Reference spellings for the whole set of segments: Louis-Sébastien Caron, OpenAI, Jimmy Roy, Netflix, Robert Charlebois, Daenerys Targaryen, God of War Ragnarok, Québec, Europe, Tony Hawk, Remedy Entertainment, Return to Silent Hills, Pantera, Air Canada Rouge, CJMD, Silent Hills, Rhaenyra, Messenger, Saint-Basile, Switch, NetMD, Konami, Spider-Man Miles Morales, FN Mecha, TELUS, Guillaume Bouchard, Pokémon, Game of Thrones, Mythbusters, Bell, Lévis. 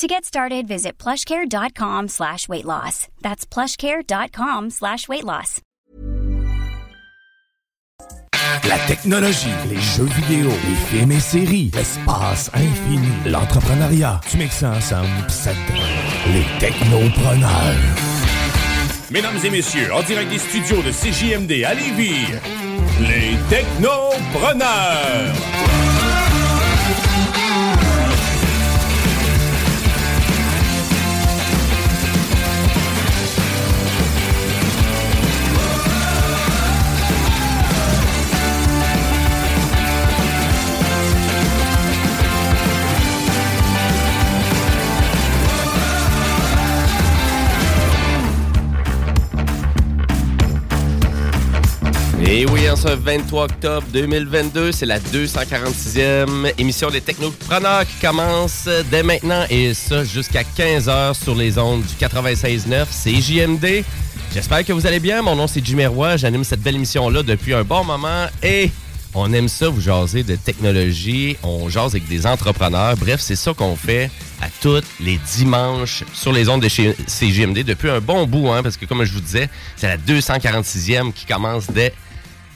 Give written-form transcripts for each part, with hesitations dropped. To get started, visit plushcare.com/weightloss. That's plushcare.com/weightloss. La technologie, les jeux vidéo, les films et séries, l'espace infini, l'entrepreneuriat. Tu mixes ça ensemble, pis ça te donne les technopreneurs. Mesdames et messieurs, en direct des studios de CJMD à Lévis, les technopreneurs. Et oui, en ce 23 octobre 2022, c'est la 246e émission des Technopreneurs qui commence dès maintenant et ça jusqu'à 15h sur les ondes du 96.9 CJMD. J'espère que vous allez bien. Mon nom, c'est Jimmy Roy. J'anime cette belle émission-là depuis un bon moment et on aime ça, vous jaser de technologie. On jase avec des entrepreneurs. Bref, c'est ça qu'on fait à tous les dimanches sur les ondes de chez CJMD depuis un bon bout, hein, parce que comme je vous disais, c'est la 246e qui commence dès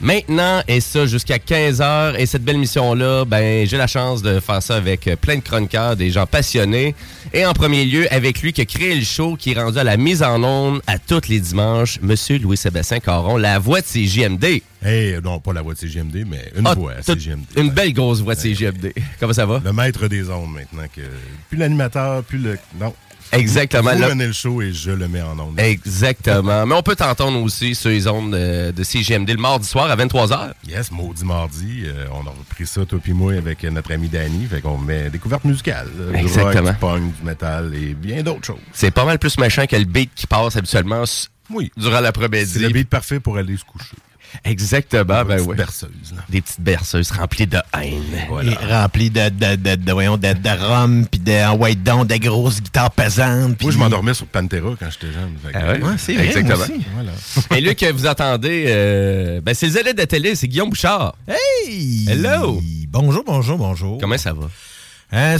maintenant, et ça jusqu'à 15h. Et cette belle émission-là, ben j'ai la chance de faire ça avec plein de chroniqueurs, des gens passionnés. Et en premier lieu, avec lui qui a créé le show, qui est rendu à la mise en onde à tous les dimanches, Monsieur Louis-Sébastien Caron, la voix de CJMD. Hey, non, pas la voix de CJMD, mais une voix à CJMD. Une belle grosse voix de CJMD. Comment ça va? Le maître des ondes maintenant. Que plus l'animateur, plus le... Non. Exactement. Vous menez le show et je le mets en ondes. Exactement. Mais on peut t'entendre aussi sur les ondes de CJMD le mardi soir à 23h. Yes, mardi. On a repris ça, toi puis moi, avec notre ami Danny. Fait qu'on met découverte musicale. Exactement. Du rock, du punk, du métal et bien d'autres choses. C'est pas mal plus méchant que le beat qui passe habituellement durant l'après-midi. C'est le beat parfait pour aller se coucher. Exactement, ben oui. Des petites berceuses remplies de haine. Voilà. Et remplies de rhum, puis de white down, de grosses guitares pesantes. Puis... Moi, je m'endormais sur Pantera quand j'étais jeune. Ouais, c'est vrai, exactement. Aussi. Voilà. Et lui que vous entendez, c'est le zélé de la télé, c'est Guillaume Bouchard. Hey! Hello! Bonjour. Comment ça va?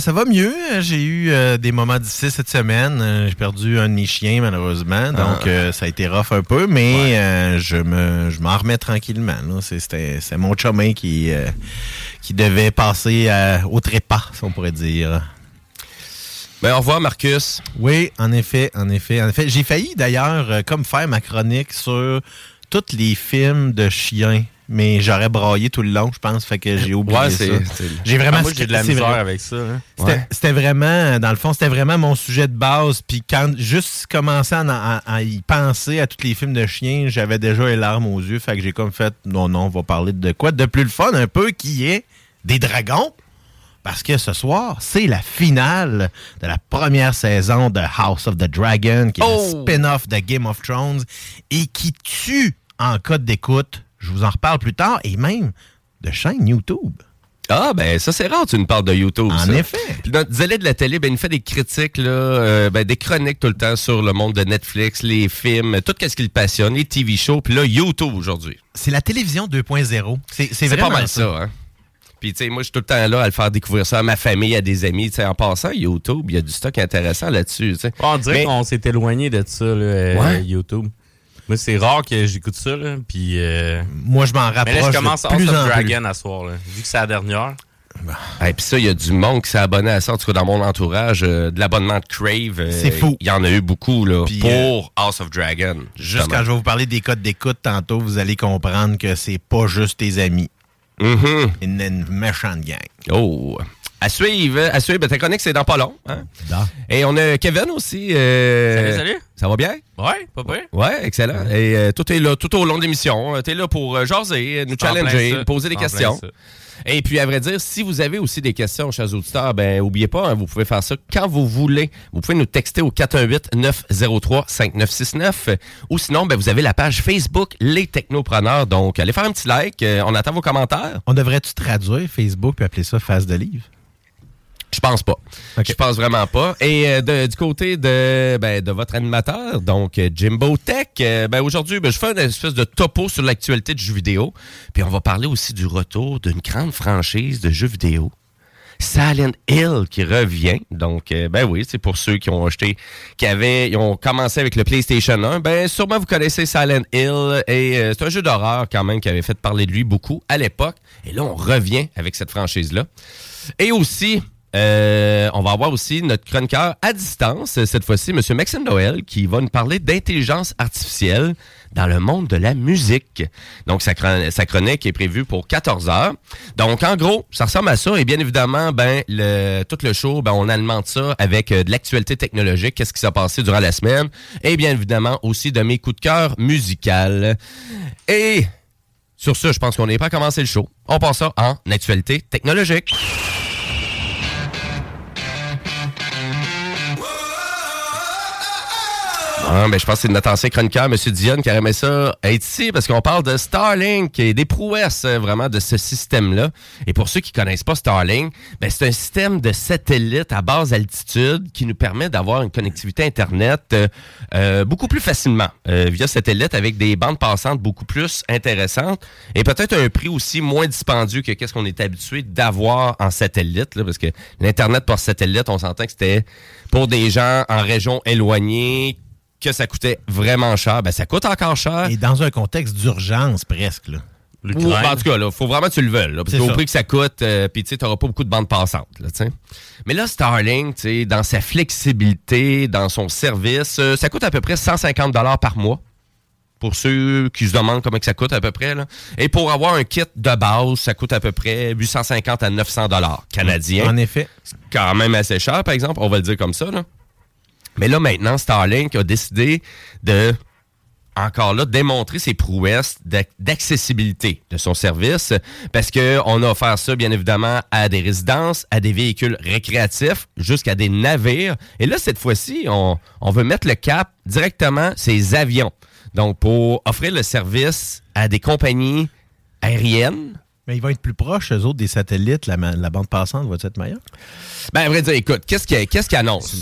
Ça va mieux. J'ai eu des moments difficiles cette semaine. J'ai perdu un de mes chiens, malheureusement. Donc, ça a été rough un peu, mais je m'en remets tranquillement. Là. C'est mon chemin qui devait passer au trépas, si on pourrait dire. Ben, au revoir, Marcus. Oui, en effet. J'ai failli, d'ailleurs, faire ma chronique sur tous les films de chiens. Mais j'aurais braillé tout le long, je pense. Fait que j'ai oublié ça. J'ai vraiment... Moi, j'ai de la misère avec ça. Hein? C'était vraiment... Dans le fond, c'était vraiment mon sujet de base. Puis quand juste commençant à y penser à tous les films de chiens, j'avais déjà les larmes aux yeux. Fait que j'ai fait... Non, on va parler de quoi de plus le fun un peu, qui est des dragons. Parce que ce soir, c'est la finale de la première saison de House of the Dragon, qui est le spin-off de Game of Thrones et qui tue en cas d'écoute. Je vous en reparle plus tard, et même de chaîne YouTube. Ah, ben ça, c'est rare, tu nous parles de YouTube. En effet. Puis notre zélé de la télé, il nous fait des critiques, là, des chroniques tout le temps sur le monde de Netflix, les films, tout ce qui le passionne, les TV shows, puis là, YouTube aujourd'hui. C'est la télévision 2.0. C'est vraiment pas mal ça, hein? Puis, tu sais, moi, je suis tout le temps là à le faire découvrir ça à ma famille, à des amis. Tu sais, en passant, YouTube, il y a du stock intéressant là-dessus, tu sais. On dirait qu'on s'est éloigné de ça, là, YouTube. Moi, c'est rare que j'écoute ça, là, puis... Moi, je m'en rapproche. Mais là, je commence House of Dragon à soir, là, vu que c'est la dernière. Et puis ça, il y a du monde qui s'est abonné à ça. En tout cas, dans mon entourage, de l'abonnement de Crave, c'est fou. Il y en a eu beaucoup là, pis, pour House of Dragon. Juste quand je vais vous parler des codes d'écoute tantôt, vous allez comprendre que c'est pas juste tes amis. Mm-hmm. Il y a une méchante gang. Oh! À suivre. T'es connecté, c'est dans pas long. Hein? Et on a Kevin aussi. Salut. Ça va bien? Ouais, pas prêt. Ouais, excellent. Et tout est là, tout au long de l'émission. T'es là pour jaser, nous challenger, poser des questions. Et puis, à vrai dire, si vous avez aussi des questions, chers auditeurs, ben oubliez pas, hein, vous pouvez faire ça quand vous voulez. Vous pouvez nous texter au 418-903-5969. Ou sinon, ben vous avez la page Facebook Les Technopreneurs. Donc, allez faire un petit like. On attend vos commentaires. On devrait-tu traduire Facebook puis appeler ça Face de livre? Je pense pas. Okay. Je pense vraiment pas. Et du côté de votre animateur, donc Jimbo Tech, aujourd'hui, je fais une espèce de topo sur l'actualité du jeu vidéo. Puis on va parler aussi du retour d'une grande franchise de jeux vidéo. Silent Hill qui revient. Donc, oui, c'est pour ceux qui ont acheté, ils ont commencé avec le PlayStation 1. Ben, sûrement vous connaissez Silent Hill. Et c'est un jeu d'horreur quand même qui avait fait parler de lui beaucoup à l'époque. Et là, on revient avec cette franchise-là. Et aussi... on va avoir aussi notre chroniqueur à distance, cette fois-ci, M. Maxime Noël, qui va nous parler d'intelligence artificielle dans le monde de la musique. Donc, sa chronique est prévue pour 14 heures. Donc, en gros, ça ressemble à ça. Et bien évidemment, tout le show, on alimente ça avec de l'actualité technologique, qu'est-ce qui s'est passé durant la semaine. Et bien évidemment, aussi de mes coups de cœur musicaux. Et sur ça, je pense qu'on n'est pas commencé le show. On passe ça en actualité technologique. Ah, je pense que c'est notre ancien chroniqueur, M. Dionne, qui a aimé ça être ici, parce qu'on parle de Starlink et des prouesses, vraiment, de ce système-là. Et pour ceux qui ne connaissent pas Starlink, c'est un système de satellite à basse altitude qui nous permet d'avoir une connectivité Internet beaucoup plus facilement via satellite, avec des bandes passantes beaucoup plus intéressantes et peut-être un prix aussi moins dispendieux que ce qu'on est habitué d'avoir en satellite, là, parce que l'Internet par satellite, on s'entend que c'était pour des gens en région éloignée, que ça coûtait vraiment cher. Ça coûte encore cher. Et dans un contexte d'urgence, presque, là. En tout cas, il faut vraiment que tu le veuilles. Parce qu'au prix que ça coûte, puis tu n'auras pas beaucoup de bandes passantes. Là, mais là, Starlink, dans sa flexibilité, dans son service, ça coûte à peu près 150 $ par mois. Pour ceux qui se demandent comment que ça coûte à peu près. Là. Et pour avoir un kit de base, ça coûte à peu près 850 à 900 $ canadiens. En effet. C'est quand même assez cher, par exemple. On va le dire comme ça, là. Mais là, maintenant, Starlink a décidé de, encore là, démontrer ses prouesses d'accessibilité de son service, parce qu'on a offert ça, bien évidemment, à des résidences, à des véhicules récréatifs, jusqu'à des navires. Et là, cette fois-ci, on veut mettre le cap directement sur les avions. Donc, pour offrir le service à des compagnies aériennes. Mais ils vont être plus proches, eux autres, des satellites. La bande passante va être meilleure? À vrai dire, écoute, qu'est-ce qu'ils annoncent?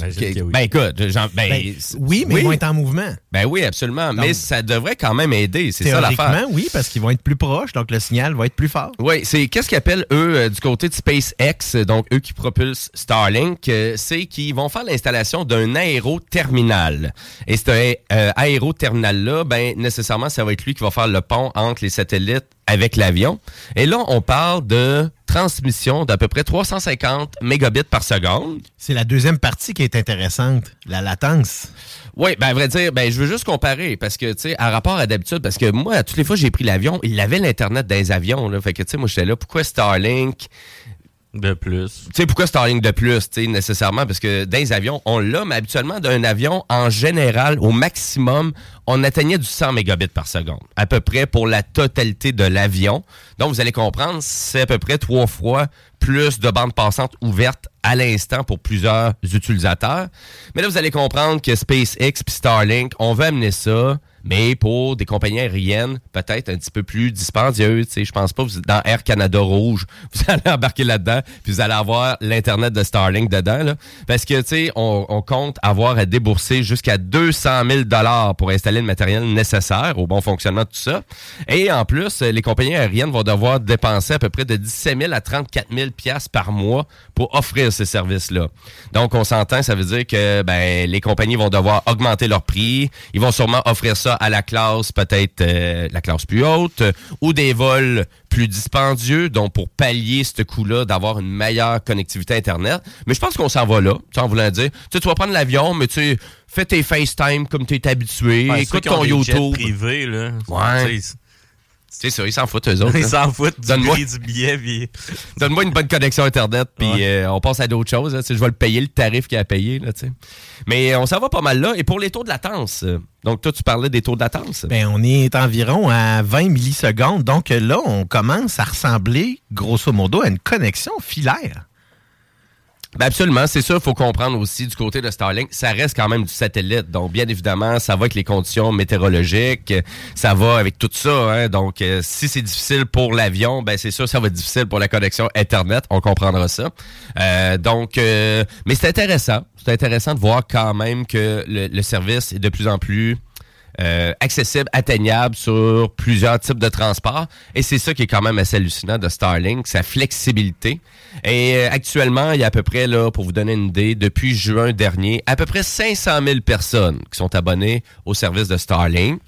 Oui. Ils vont être en mouvement. Oui, absolument. Donc, mais ça devrait quand même aider. C'est ça l'affaire. Théoriquement, oui, parce qu'ils vont être plus proches, donc le signal va être plus fort. Oui, c'est qu'est-ce qu'ils appellent, eux, du côté de SpaceX, donc eux qui propulsent Starlink, c'est qu'ils vont faire l'installation d'un aéroterminal. Et cet aéroterminal-là, nécessairement, ça va être lui qui va faire le pont entre les satellites avec l'avion. Et là, on parle de transmission d'à peu près 350 mégabits par seconde. C'est la deuxième partie qui est intéressante, la latence. Oui, à vrai dire, je veux juste comparer, parce que, tu sais, en rapport à d'habitude, parce que moi, toutes les fois que j'ai pris l'avion, il avait l'Internet des avions, là. Fait que, tu sais, moi, j'étais là, pourquoi Starlink de plus? Tu sais, pourquoi Starlink de plus, tu sais, nécessairement? Parce que dans les avions, on l'a, mais habituellement, d'un avion, en général, au maximum, on atteignait du 100 mégabits par seconde, à peu près pour la totalité de l'avion. Donc, vous allez comprendre, c'est à peu près 3 fois plus de bandes passantes ouvertes à l'instant pour plusieurs utilisateurs. Mais là, vous allez comprendre que SpaceX et Starlink, on veut amener ça, mais pour des compagnies aériennes, peut-être un petit peu plus dispendieuses. Je pense pas, dans Air Canada Rouge, vous allez embarquer là-dedans, puis vous allez avoir l'Internet de Starlink dedans. Là, parce que, tu sais, on compte avoir à débourser jusqu'à 200 000 $ pour installer le matériel nécessaire au bon fonctionnement de tout ça. Et en plus, les compagnies aériennes vont devoir dépenser à peu près de 17 000 à 34 000 $ par mois pour offrir ces services-là. Donc, on s'entend, ça veut dire que les compagnies vont devoir augmenter leur prix. Ils vont sûrement offrir ça ça à la classe, peut-être la classe plus haute, ou des vols plus dispendieux, donc pour pallier ce coût-là d'avoir une meilleure connectivité Internet. Mais je pense qu'on s'en va là, en voulant dire. Tu vas prendre l'avion, mais tu fais tes FaceTime comme tu es habitué, écoute ton YouTube. Privé, là. Ouais. C'est ça, ils s'en foutent, eux autres. Ils s'en foutent du prix du billet. Puis... Donne-moi une bonne connexion Internet, puis on passe à d'autres choses. Hein. Je vais le payer, le tarif qu'il y a à payer. Là, mais on s'en va pas mal là. Et pour les taux de latence, donc toi, tu parlais des taux de latence. Ben, on est environ à 20 millisecondes. Donc là, on commence à ressembler, grosso modo, à une connexion filaire. Ben absolument, c'est sûr, il faut comprendre aussi du côté de Starlink, ça reste quand même du satellite, donc bien évidemment, ça va avec les conditions météorologiques, ça va avec tout ça, hein, donc si c'est difficile pour l'avion, ben c'est sûr, ça va être difficile pour la connexion Internet, on comprendra ça. Donc, mais c'est intéressant de voir quand même que le service est de plus en plus... accessible, atteignable sur plusieurs types de transports. Et c'est ça qui est quand même assez hallucinant de Starlink, sa flexibilité. Et actuellement, il y a à peu près, là, pour vous donner une idée, depuis juin dernier, à peu près 500 000 personnes qui sont abonnées au service de Starlink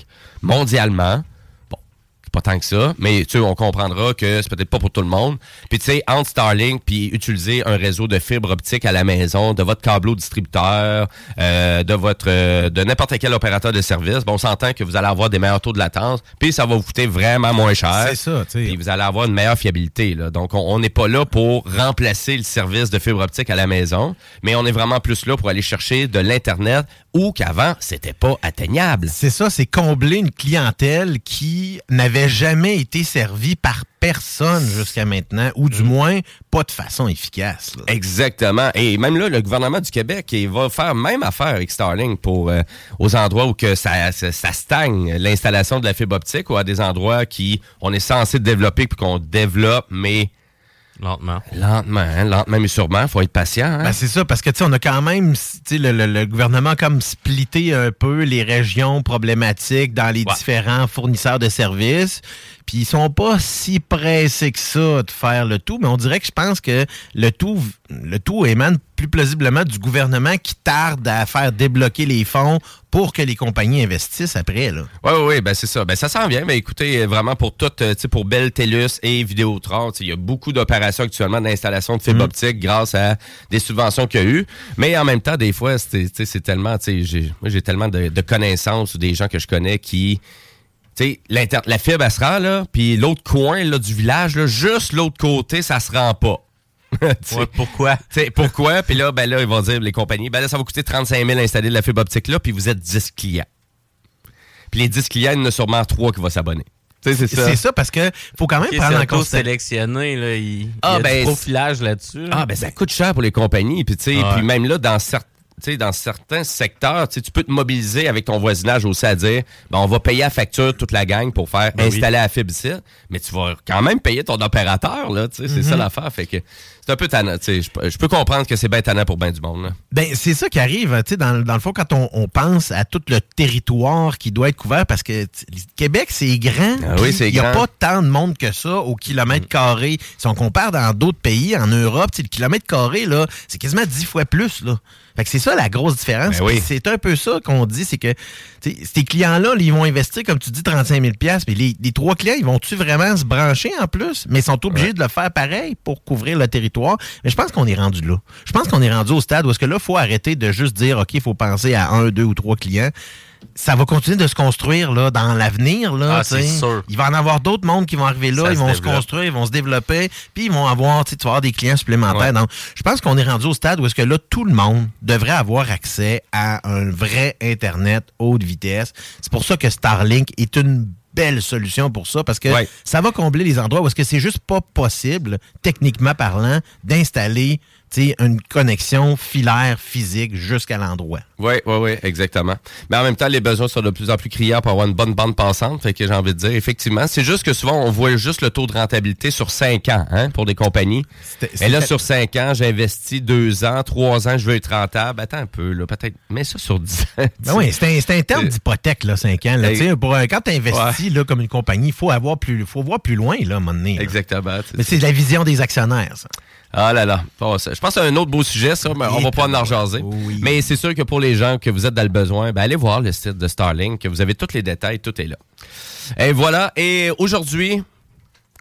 mondialement. Bon, c'est pas tant que ça, mais tu sais, on comprendra que c'est peut-être pas pour tout le monde. Puis tu sais, entre Starlink puis utiliser un réseau de fibre optique à la maison, de votre câbleau distributeur, de n'importe quel opérateur de service, bon, on s'entend que vous allez avoir des meilleurs taux de latence, puis ça va vous coûter vraiment moins cher. C'est ça, tu sais. Puis vous allez avoir une meilleure fiabilité, là. Donc, on n'est pas là pour remplacer le service de fibre optique à la maison, mais on est vraiment plus là pour aller chercher de l'Internet où qu'avant, c'était pas atteignable. C'est ça, c'est combler une clientèle qui n'avait jamais été servie par personne jusqu'à maintenant, ou du moins, pas de façon efficace. Là. Exactement. Et même là, le gouvernement du Québec, il va faire même affaire avec Starlink pour aux endroits où que ça stagne, l'installation de la fibre optique, ou à des endroits qui on est censé développer puis qu'on développe, mais... Lentement, mais sûrement, faut être patient. Hein? Ben c'est ça, parce que tu sais, on a quand même, tu sais, le gouvernement a comme splitté un peu les régions problématiques dans les différents fournisseurs de services, puis ils sont pas si pressés que ça de faire le tout, mais on dirait que je pense que le tout émane plus plausiblement du gouvernement qui tarde à faire débloquer les fonds pour que les compagnies investissent après, là. Oui, ben c'est ça. Ben ça s'en vient. Mais écoutez, vraiment pour tout, tu sais, pour Bell, TELUS et Vidéotron, il y a beaucoup d'opérations actuellement d'installation de fibre optique grâce à des subventions qu'il y a eu. Mais en même temps, des fois, c'est tellement, tu sais, j'ai tellement de connaissances ou des gens que je connais qui, tu sais, la fibre, elle se rend, là, puis l'autre coin, là, du village, là, juste l'autre côté, ça se rend pas. Ouais, pourquoi? Pourquoi? Puis là, ils vont dire, les compagnies, ben là, ça va coûter 35 000 installer de la fibre optique là, puis vous êtes 10 clients. Puis les 10 clients, il y en a sûrement 3 qui vont s'abonner. C'est ça, parce que faut quand même prendre en compte... sélectionné, là, il y a du profilage là-dessus. Ah, ben ça coûte cher pour les compagnies. Puis tu sais, puis même là, dans certains secteurs, tu peux te mobiliser avec ton voisinage aussi à dire, ben, on va payer à facture toute la gang pour faire installer la fibre ici, mais tu vas quand même payer ton opérateur, là, tu sais, c'est ça l'affaire, fait que c'est un peu tannant, tu sais, je peux comprendre que c'est bien tannant pour bien du monde, là. Ben, c'est ça qui arrive, tu sais, dans le fond, quand on pense à tout le territoire qui doit être couvert, parce que Québec, c'est grand, il n'y a pas tant de monde que ça au kilomètre carré. Si on compare dans d'autres pays, en Europe, tu sais, le kilomètre carré, là, c'est quasiment 10 fois plus, là. Fait que c'est ça la grosse différence. Ben oui. C'est un peu ça qu'on dit, c'est que ces clients-là, ils vont investir, comme tu dis, 35 000 $, mais les 3 clients, ils vont-tu vraiment se brancher en plus? Mais ils sont obligés de le faire pareil pour couvrir le territoire. Mais je pense qu'on est rendu là. Je pense qu'on est rendu au stade où est-ce que là, il faut arrêter de juste dire, OK, il faut penser à 1, 2 ou 3 clients. Ça va continuer de se construire là, dans l'avenir. Là, c'est sûr. Il va en avoir d'autres mondes qui vont arriver là, ils vont se construire, ils vont se développer, puis ils vont avoir, tu vas avoir des clients supplémentaires. Ouais. Donc, je pense qu'on est rendu au stade où est-ce que là, tout le monde devrait avoir accès à un vrai Internet haute vitesse. C'est pour ça que Starlink est une belle solution pour ça, parce que ça va combler les endroits où est-ce que c'est juste pas possible, techniquement parlant, d'installer une connexion filaire physique jusqu'à l'endroit. Oui, exactement. Mais en même temps, les besoins sont de plus en plus criants pour avoir une bonne bande passante, fait que j'ai envie de dire, effectivement, c'est juste que souvent, on voit juste le taux de rentabilité sur 5 ans, hein, pour des compagnies. Et là, sur 5 ans, j'investis 2 ans, 3 ans, je veux être rentable. Attends un peu, là, peut-être, mets ça sur 10 ans. Ben oui, c'est un terme d'hypothèque, là, 5 ans. Là, pour, quand tu investis là, comme une compagnie, il faut voir plus loin, là, à un moment donné. Là. Exactement. Mais c'est de la vision des actionnaires, ça. Ah là là. Oh, je pense que c'est un autre beau sujet, ça. Mais on va pas en arjaser. Oui. Mais c'est sûr que pour les gens que vous êtes dans le besoin, ben allez voir le site de Starlink. Vous avez tous les détails. Tout est là. Et voilà. Et aujourd'hui,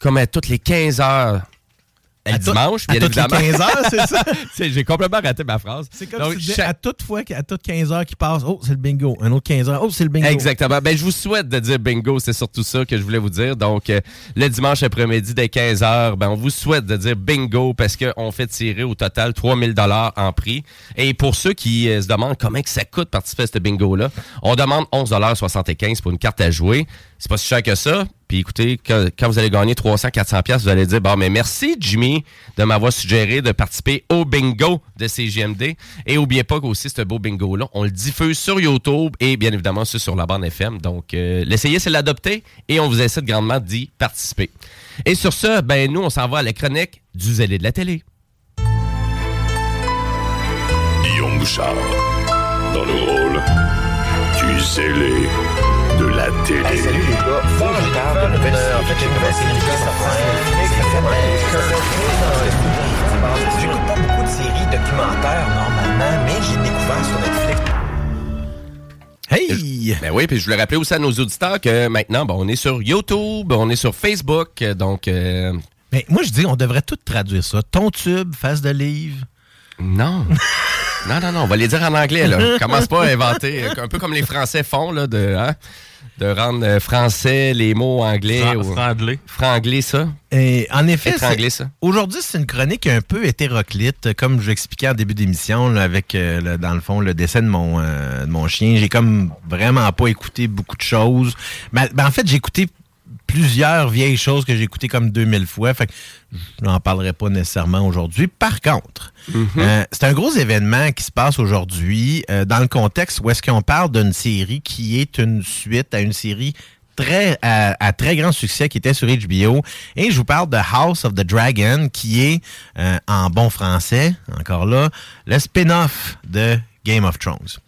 comme à toutes les 15 heures... À dimanche, bien évidemment. À toutes les 15 heures, c'est ça? J'ai complètement raté ma phrase. C'est comme donc, si tu disais, à toute fois, à toutes 15 heures qui passent, oh, c'est le bingo. Un autre 15 heures, oh, c'est le bingo. Exactement. Ben, je vous souhaite de dire bingo. C'est surtout ça que je voulais vous dire. Donc, le dimanche après-midi dès 15 heures, ben, on vous souhaite de dire bingo parce qu'on fait tirer au total 3 000 $ en prix. Et pour ceux qui se demandent comment que ça coûte participer à ce bingo-là, on demande 11,75 $ pour une carte à jouer. C'est pas si cher que ça. Puis écoutez, quand vous allez gagner 300-400$, vous allez dire « Bon, mais merci Jimmy de m'avoir suggéré de participer au bingo de CJMD. » Et n'oubliez pas qu'aussi, ce beau bingo-là, on le diffuse sur YouTube et bien évidemment sur la bande FM. Donc, l'essayer, c'est l'adopter et on vous incite grandement d'y participer. Et sur ce, ben nous, on s'en va à la chronique du zélé de la télé. Guillaume Bouchard, dans le rôle du zélé de la télé. Hey, salut les gars, faut que je parle de nouvelles séries. J'écoute pas beaucoup de séries documentaires normalement, mais j'ai découvert sur Netflix. Hey! Ben oui, puis je voulais rappeler aussi à nos auditeurs que maintenant, bon, on est sur YouTube, on est sur Facebook, donc... Mais moi, je dis, on devrait tout traduire ça. Ton tube, face de livre. Non. Non, on va les dire en anglais, là. Commence pas à inventer, un peu comme les Français font, là, de rendre français les mots anglais. Franglais. Franglais, ça. Et en effet, aujourd'hui, c'est une chronique un peu hétéroclite, comme je l'expliquais en début d'émission, là, avec, dans le fond, le décès de mon chien. J'ai comme vraiment pas écouté beaucoup de choses. Ben, en fait, j'ai écouté plusieurs vieilles choses que j'ai écoutées comme 2000 fois. Fait que je n'en parlerai pas nécessairement aujourd'hui. Par contre, c'est un gros événement qui se passe aujourd'hui dans le contexte où est-ce qu'on parle d'une série qui est une suite à une série à très grand succès qui était sur HBO. Et je vous parle de House of the Dragon qui est, en bon français, encore là, le spin-off de Game of Thrones.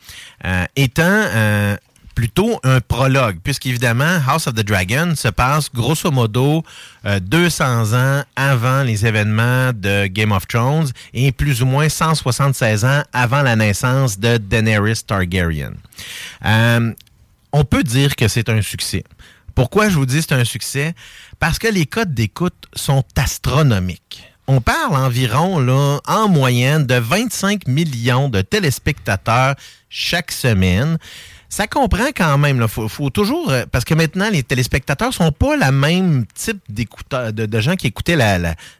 Plutôt un prologue, puisqu'évidemment, House of the Dragon se passe grosso modo 200 ans avant les événements de Game of Thrones et plus ou moins 176 ans avant la naissance de Daenerys Targaryen. On peut dire que c'est un succès. Pourquoi je vous dis que c'est un succès? Parce que les cotes d'écoute sont astronomiques. On parle environ, là, en moyenne, de 25 millions de téléspectateurs chaque semaine. Ça comprend quand même, là, faut toujours... Parce que maintenant, les téléspectateurs sont pas le même type d'écouteurs, de gens qui écoutaient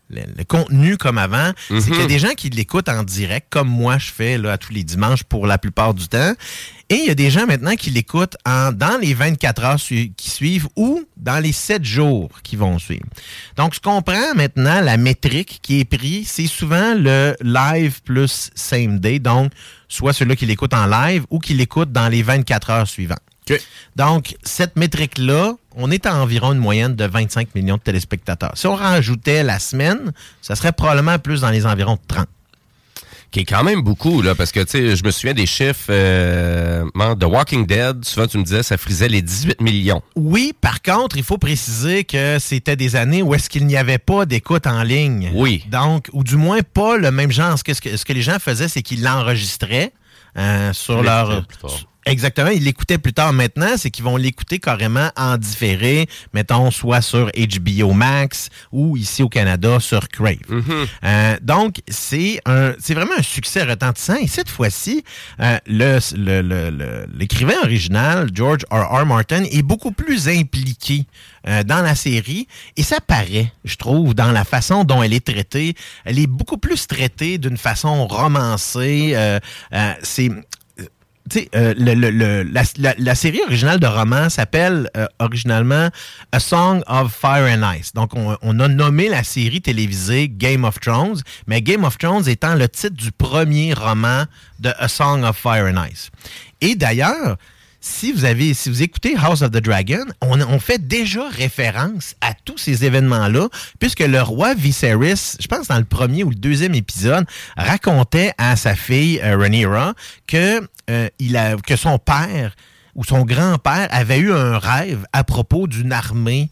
le contenu comme avant. Mm-hmm. C'est qu'il y a des gens qui l'écoutent en direct, comme moi je fais là, à tous les dimanches pour la plupart du temps. Et il y a des gens maintenant qui l'écoutent dans les 24 heures qui suivent ou dans les 7 jours qui vont suivre. Donc, ce qu'on prend maintenant, la métrique qui est prise, c'est souvent le live plus same day. Donc, soit ceux-là qui l'écoutent en live ou qui l'écoutent dans les 24 heures suivantes. Okay. Donc, cette métrique-là, on est à environ une moyenne de 25 millions de téléspectateurs. Si on rajoutait la semaine, ça serait probablement plus dans les environs de 30. Qui est quand même beaucoup, là, parce que, tu sais, je me souviens des chiffres de Walking Dead. Souvent, tu me disais, ça frisait les 18 millions. Oui, par contre, il faut préciser que c'était des années où est-ce qu'il n'y avait pas d'écoute en ligne. Oui. Donc, ou du moins pas le même genre. Ce que les gens faisaient, c'est qu'ils l'enregistraient sur leur... Exactement, ils l'écoutaient plus tard. Maintenant, c'est qu'ils vont l'écouter carrément en différé, mettons, soit sur HBO Max ou ici au Canada sur Crave. Mm-hmm. Donc, c'est vraiment un succès retentissant. Et cette fois-ci, l'écrivain original, George R.R. Martin, est beaucoup plus impliqué dans la série. Et ça paraît, je trouve, dans la façon dont elle est traitée. Elle est beaucoup plus traitée d'une façon romancée. La série originale de roman s'appelle originalement A Song of Fire and Ice. Donc, on a nommé la série télévisée Game of Thrones, mais Game of Thrones étant le titre du premier roman de A Song of Fire and Ice. Et d'ailleurs, si vous écoutez House of the Dragon, on fait déjà référence à tous ces événements-là, puisque le roi Viserys, je pense dans le premier ou le deuxième épisode, racontait à sa fille Rhaenyra que son père ou son grand-père avait eu un rêve à propos d'une armée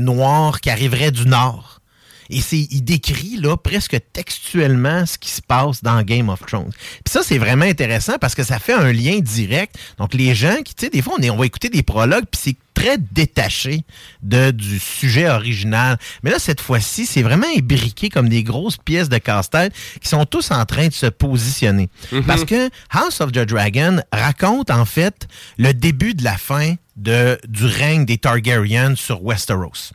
noire qui arriverait du nord. Et il décrit là, presque textuellement ce qui se passe dans Game of Thrones. Puis ça, c'est vraiment intéressant parce que ça fait un lien direct. Donc, les gens qui, tu sais, des fois, on va écouter des prologues, puis c'est très détaché du sujet original. Mais là, cette fois-ci, c'est vraiment imbriqué comme des grosses pièces de casse-tête qui sont tous en train de se positionner. Mm-hmm. Parce que House of the Dragon raconte, en fait, le début de la fin du règne des Targaryens sur Westeros.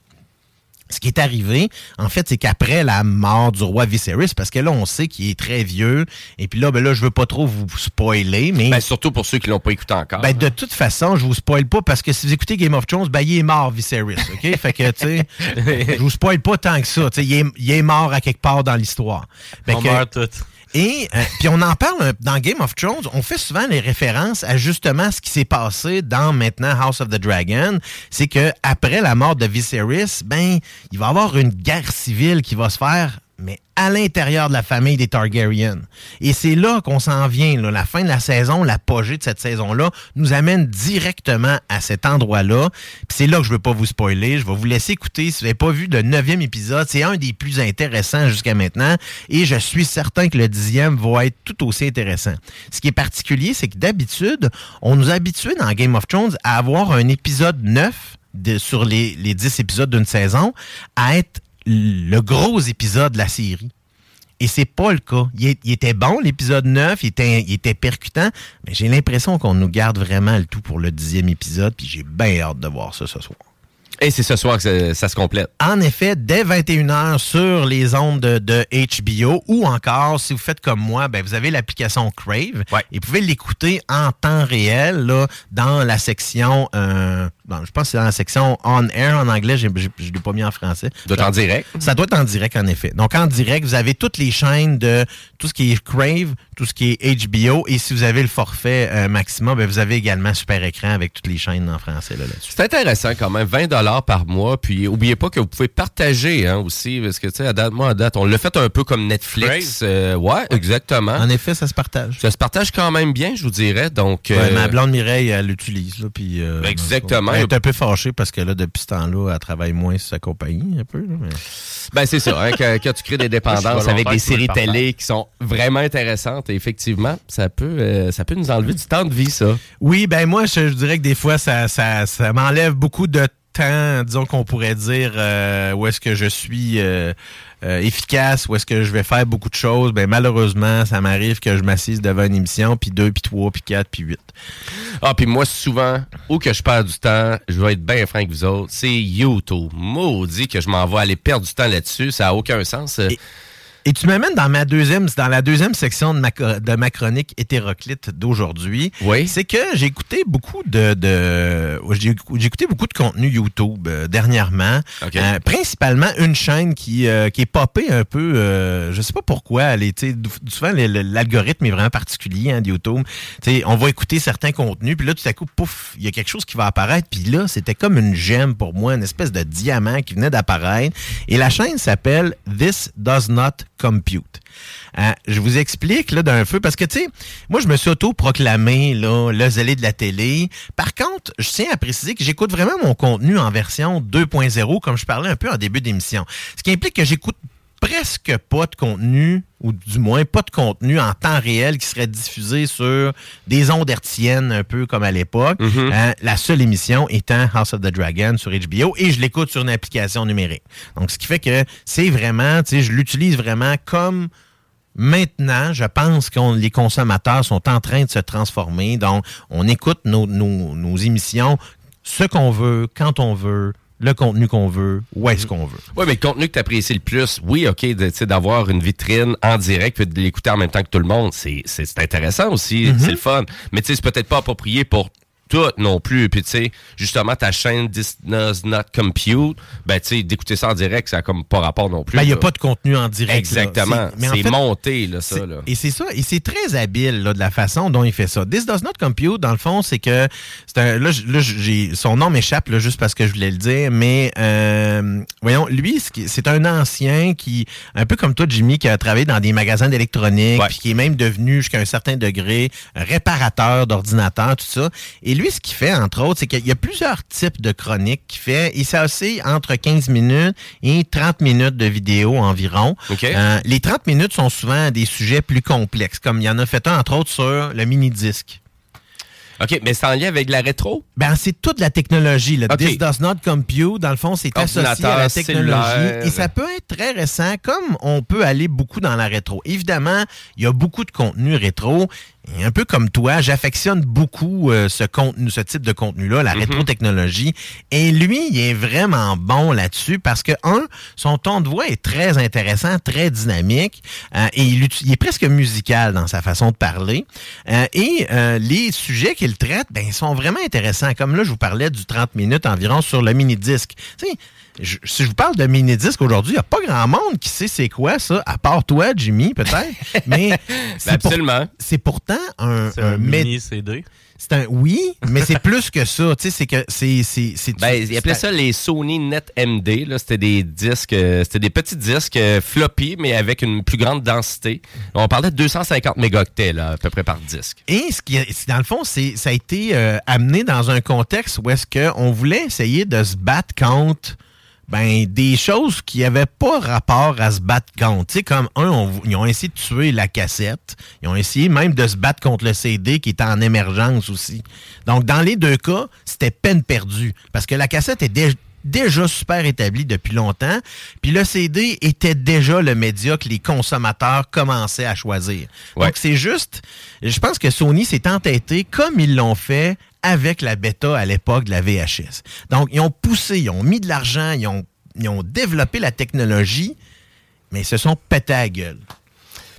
Ce qui est arrivé, en fait, c'est qu'après la mort du roi Viserys, parce que là, on sait qu'il est très vieux, et puis là, je veux pas trop vous spoiler, mais... surtout pour ceux qui l'ont pas écouté encore. De toute façon, je vous spoil pas, parce que si vous écoutez Game of Thrones, il est mort, Viserys, OK? Fait que, tu sais, je vous spoil pas tant que ça, tu sais, il est mort à quelque part dans l'histoire. On meurt tous. Et puis on en parle dans Game of Thrones, on fait souvent les références à justement ce qui s'est passé dans maintenant House of the Dragon, c'est que après la mort de Viserys, il va y avoir une guerre civile qui va se faire mais à l'intérieur de la famille des Targaryen. Et c'est là qu'on s'en vient. Là. La fin de la saison, l'apogée de cette saison-là, nous amène directement à cet endroit-là. Puis c'est là que je ne veux pas vous spoiler. Je vais vous laisser écouter. Si vous n'avez pas vu le 9e épisode, c'est un des plus intéressants jusqu'à maintenant. Et je suis certain que le 10e va être tout aussi intéressant. Ce qui est particulier, c'est que d'habitude, on nous habitue dans Game of Thrones à avoir un épisode 9 sur les 10 épisodes d'une saison, à être le gros épisode de la série. Et c'est pas le cas. Il était bon, l'épisode 9, il était percutant, mais j'ai l'impression qu'on nous garde vraiment le tout pour le 10e épisode, puis j'ai bien hâte de voir ça ce soir. Et c'est ce soir que ça se complète. En effet, dès 21h sur les ondes de HBO, ou encore, si vous faites comme moi, vous avez l'application Crave, et vous pouvez l'écouter en temps réel là, dans la section... je pense que c'est dans la section « On Air » en anglais. Je ne l'ai pas mis en français. Ça doit être en direct. Ça doit être en direct, en effet. Donc, en direct, vous avez toutes les chaînes de tout ce qui est Crave, tout ce qui est HBO. Et si vous avez le forfait Maxima, vous avez également Super Écran avec toutes les chaînes en français là-dessus. C'est intéressant quand même. 20 $ par mois. Puis, n'oubliez pas que vous pouvez partager aussi. Parce que, tu sais, à date, on l'a fait un peu comme Netflix. Ouais, exactement. En effet, ça se partage. Ça se partage quand même bien, je vous dirais. Donc, ma blonde Mireille, elle l'utilise. Là, puis, exactement. Elle est un peu fâchée parce que là, depuis ce temps-là, elle travaille moins sur sa compagnie, un peu. Là, mais... c'est ça. Hein, quand tu crées des dépendances avec des séries télé qui sont vraiment intéressantes, et effectivement, ça peut nous enlever du temps de vie, ça. Oui, moi, je dirais que des fois, ça m'enlève beaucoup de temps, disons qu'on pourrait dire, où est-ce que je suis... efficace, où est-ce que je vais faire beaucoup de choses, malheureusement, ça m'arrive que je m'assise devant une émission, puis 2, puis 3, puis 4, puis 8. Ah, puis moi, souvent, où que je perds du temps, je vais être bien franc avec vous autres, c'est YouTube. Maudit que je m'en vais aller perdre du temps là-dessus, ça n'a aucun sens. Et tu m'amènes dans la deuxième section de ma chronique hétéroclite d'aujourd'hui. Oui. C'est que j'ai écouté beaucoup de contenu YouTube dernièrement. Okay. Principalement une chaîne qui est popée un peu, je sais pas pourquoi. Elle est, souvent l'algorithme est vraiment particulier de YouTube. T'sais, on va écouter certains contenus, puis là tout à coup, pouf, il y a quelque chose qui va apparaître. Puis là, c'était comme une gemme pour moi, une espèce de diamant qui venait d'apparaître. Et la chaîne s'appelle This Does Not Compute. Je vous explique là d'un feu parce que, tu sais, moi, je me suis auto-proclamé là, le zélé de la télé. Par contre, je tiens à préciser que j'écoute vraiment mon contenu en version 2.0, comme je parlais un peu en début d'émission. Ce qui implique que j'écoute presque pas de contenu, ou du moins pas de contenu en temps réel qui serait diffusé sur des ondes hertziennes, un peu comme à l'époque. Mm-hmm. La seule émission étant House of the Dragon sur HBO, et je l'écoute sur une application numérique. Donc, ce qui fait que c'est vraiment, tu sais, je l'utilise vraiment comme... Maintenant, je pense que les consommateurs sont en train de se transformer. Donc, on écoute nos émissions, ce qu'on veut, quand on veut, le contenu qu'on veut, où est-ce qu'on veut. Oui, mais le contenu que tu apprécies le plus, oui, OK, d'avoir une vitrine en direct puis de l'écouter en même temps que tout le monde, c'est intéressant aussi, mm-hmm. C'est le fun. Mais tu sais, c'est peut-être pas approprié pour tout non plus. Puis tu sais, justement, ta chaîne This Does Not Compute, tu sais, d'écouter ça en direct, ça n'a comme pas rapport non plus. Il n'y a pas de contenu en direct. Exactement. Là. C'est monté, là, ça. Là. Et c'est ça. Et c'est très habile, là, de la façon dont il fait ça. This Does Not Compute, dans le fond, c'est que... son nom m'échappe, là, juste parce que je voulais le dire, mais voyons, lui, c'est un ancien qui, un peu comme toi, Jimmy, qui a travaillé dans des magasins d'électronique, puis qui est même devenu, jusqu'à un certain degré, réparateur d'ordinateurs, tout ça. Et lui, lui, ce qu'il fait, entre autres, c'est qu'il y a plusieurs types de chroniques qu'il fait. Et ça oscille entre 15 minutes et 30 minutes de vidéo environ. Okay. Les 30 minutes sont souvent des sujets plus complexes, comme il y en a fait un, entre autres, sur le mini-disque. OK, mais c'est en lien avec la rétro? Ben, c'est toute la technologie. Là. Okay. This Does Not Compute, dans le fond, c'est associé à la technologie. Cellulaire. Et ça peut être très récent, comme on peut aller beaucoup dans la rétro. Évidemment, il y a beaucoup de contenu rétro. Et un peu comme toi, j'affectionne beaucoup ce type de contenu-là, la rétro-technologie. Et lui, il est vraiment bon là-dessus parce que, son ton de voix est très intéressant, très dynamique. Et il est presque musical dans sa façon de parler. Et les sujets qu'il traite, ils sont vraiment intéressants. Comme là, je vous parlais du 30 minutes environ sur le mini-disque. Tu sais, si je vous parle de mini-disque aujourd'hui, il n'y a pas grand monde qui sait c'est quoi ça, à part toi, Jimmy, peut-être. Mais absolument. C'est pourtant un mini-CD. Mais c'est plus que ça. Tu sais, c'est que c'est ils appelaient ça les Sony NetMD. Là, c'était des disques, c'était des petits disques floppy, mais avec une plus grande densité. On parlait de 250 mégaoctets là, à peu près par disque. Et dans le fond, ça a été amené dans un contexte où est-ce qu'on voulait essayer de se battre contre des choses qui n'avaient pas rapport à se battre contre. Tu sais, comme ils ont essayé de tuer la cassette. Ils ont essayé même de se battre contre le CD qui était en émergence aussi. Donc, dans les deux cas, c'était peine perdue. Parce que la cassette est déjà super établie depuis longtemps. Puis le CD était déjà le média que les consommateurs commençaient à choisir. Ouais. Donc, c'est juste... Je pense que Sony s'est entêté comme ils l'ont fait avec la bêta à l'époque de la VHS. Donc, ils ont poussé, ils ont mis de l'argent, ils ont développé la technologie, mais ils se sont pétés à la gueule.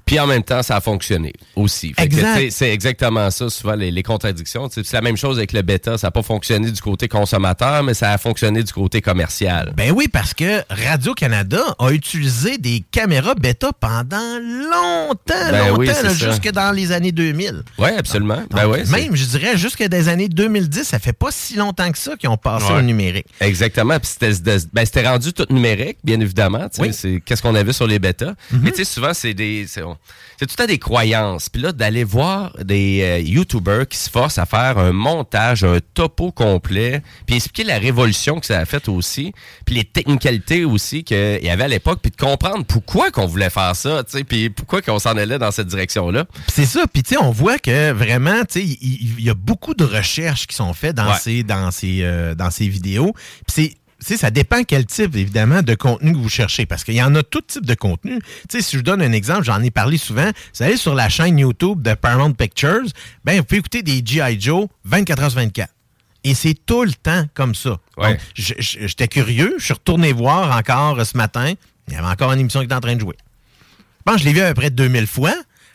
Puis en même temps, ça a fonctionné aussi. Exact. Que, c'est exactement ça, souvent, les contradictions. C'est la même chose avec le bêta. Ça n'a pas fonctionné du côté consommateur, mais ça a fonctionné du côté commercial. Ben oui, parce que Radio-Canada a utilisé des caméras bêta pendant longtemps, oui, là, jusque dans les années 2000. Oui, absolument. Donc, même, je dirais, jusque des années 2010, ça fait pas si longtemps que ça qu'ils ont passé au numérique. Exactement. Puis c'était rendu tout numérique, bien évidemment. Oui. C'est qu'est-ce qu'on avait sur les bêtas. Mm-hmm. Mais tu sais, souvent, c'est tout à des croyances. Puis là, d'aller voir des YouTubers qui se forcent à faire un montage, un topo complet, puis expliquer la révolution que ça a faite aussi, puis les technicalités aussi qu'il y avait à l'époque, puis de comprendre pourquoi qu'on voulait faire ça, tu sais, puis pourquoi qu'on s'en allait dans cette direction-là. Pis c'est ça. Puis tu sais, on voit que vraiment, tu sais, il y a beaucoup de recherches qui sont faites dans ces vidéos. Puis ça dépend quel type, évidemment, de contenu que vous cherchez. Parce qu'il y en a tout type de contenu. Tu sais, si je vous donne un exemple, j'en ai parlé souvent. Vous allez sur la chaîne YouTube de Paramount Pictures, vous pouvez écouter des G.I. Joe 24h/24. Et c'est tout le temps comme ça. Ouais. Donc, j'étais curieux. Je suis retourné voir encore ce matin. Il y avait encore une émission qui était en train de jouer. Je pense que je l'ai vu à peu près 2000 fois.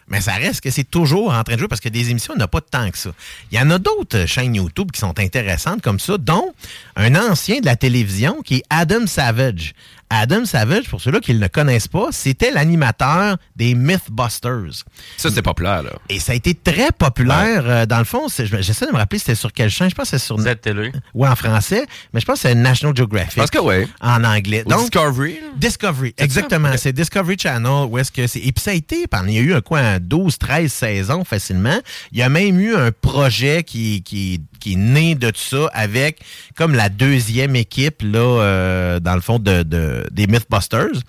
Mais ça reste que c'est toujours en train de jouer parce que des émissions, on n'a pas de temps que ça. Il y en a d'autres chaînes YouTube qui sont intéressantes comme ça, dont un ancien de la télévision qui est Adam Savage. Adam Savage, pour ceux-là qui ne le connaissent pas, c'était l'animateur des Mythbusters. Ça, c'est populaire, là. Et ça a été très populaire. Ouais. Dans le fond, j'essaie de me rappeler c'était sur quelle chaîne. Je pense que c'est sur... ZTL. Oui, en français. Mais je pense que c'est National Geographic. Je pense que oui. En anglais. Donc, Discovery. Discovery, c'est exactement. Okay. C'est Discovery Channel. Où est-ce que c'est... Et puis ça a été... Il y a eu 12, 13 saisons facilement. Il y a même eu un projet qui est né de tout ça avec comme la deuxième équipe, là, dans le fond, des Mythbusters.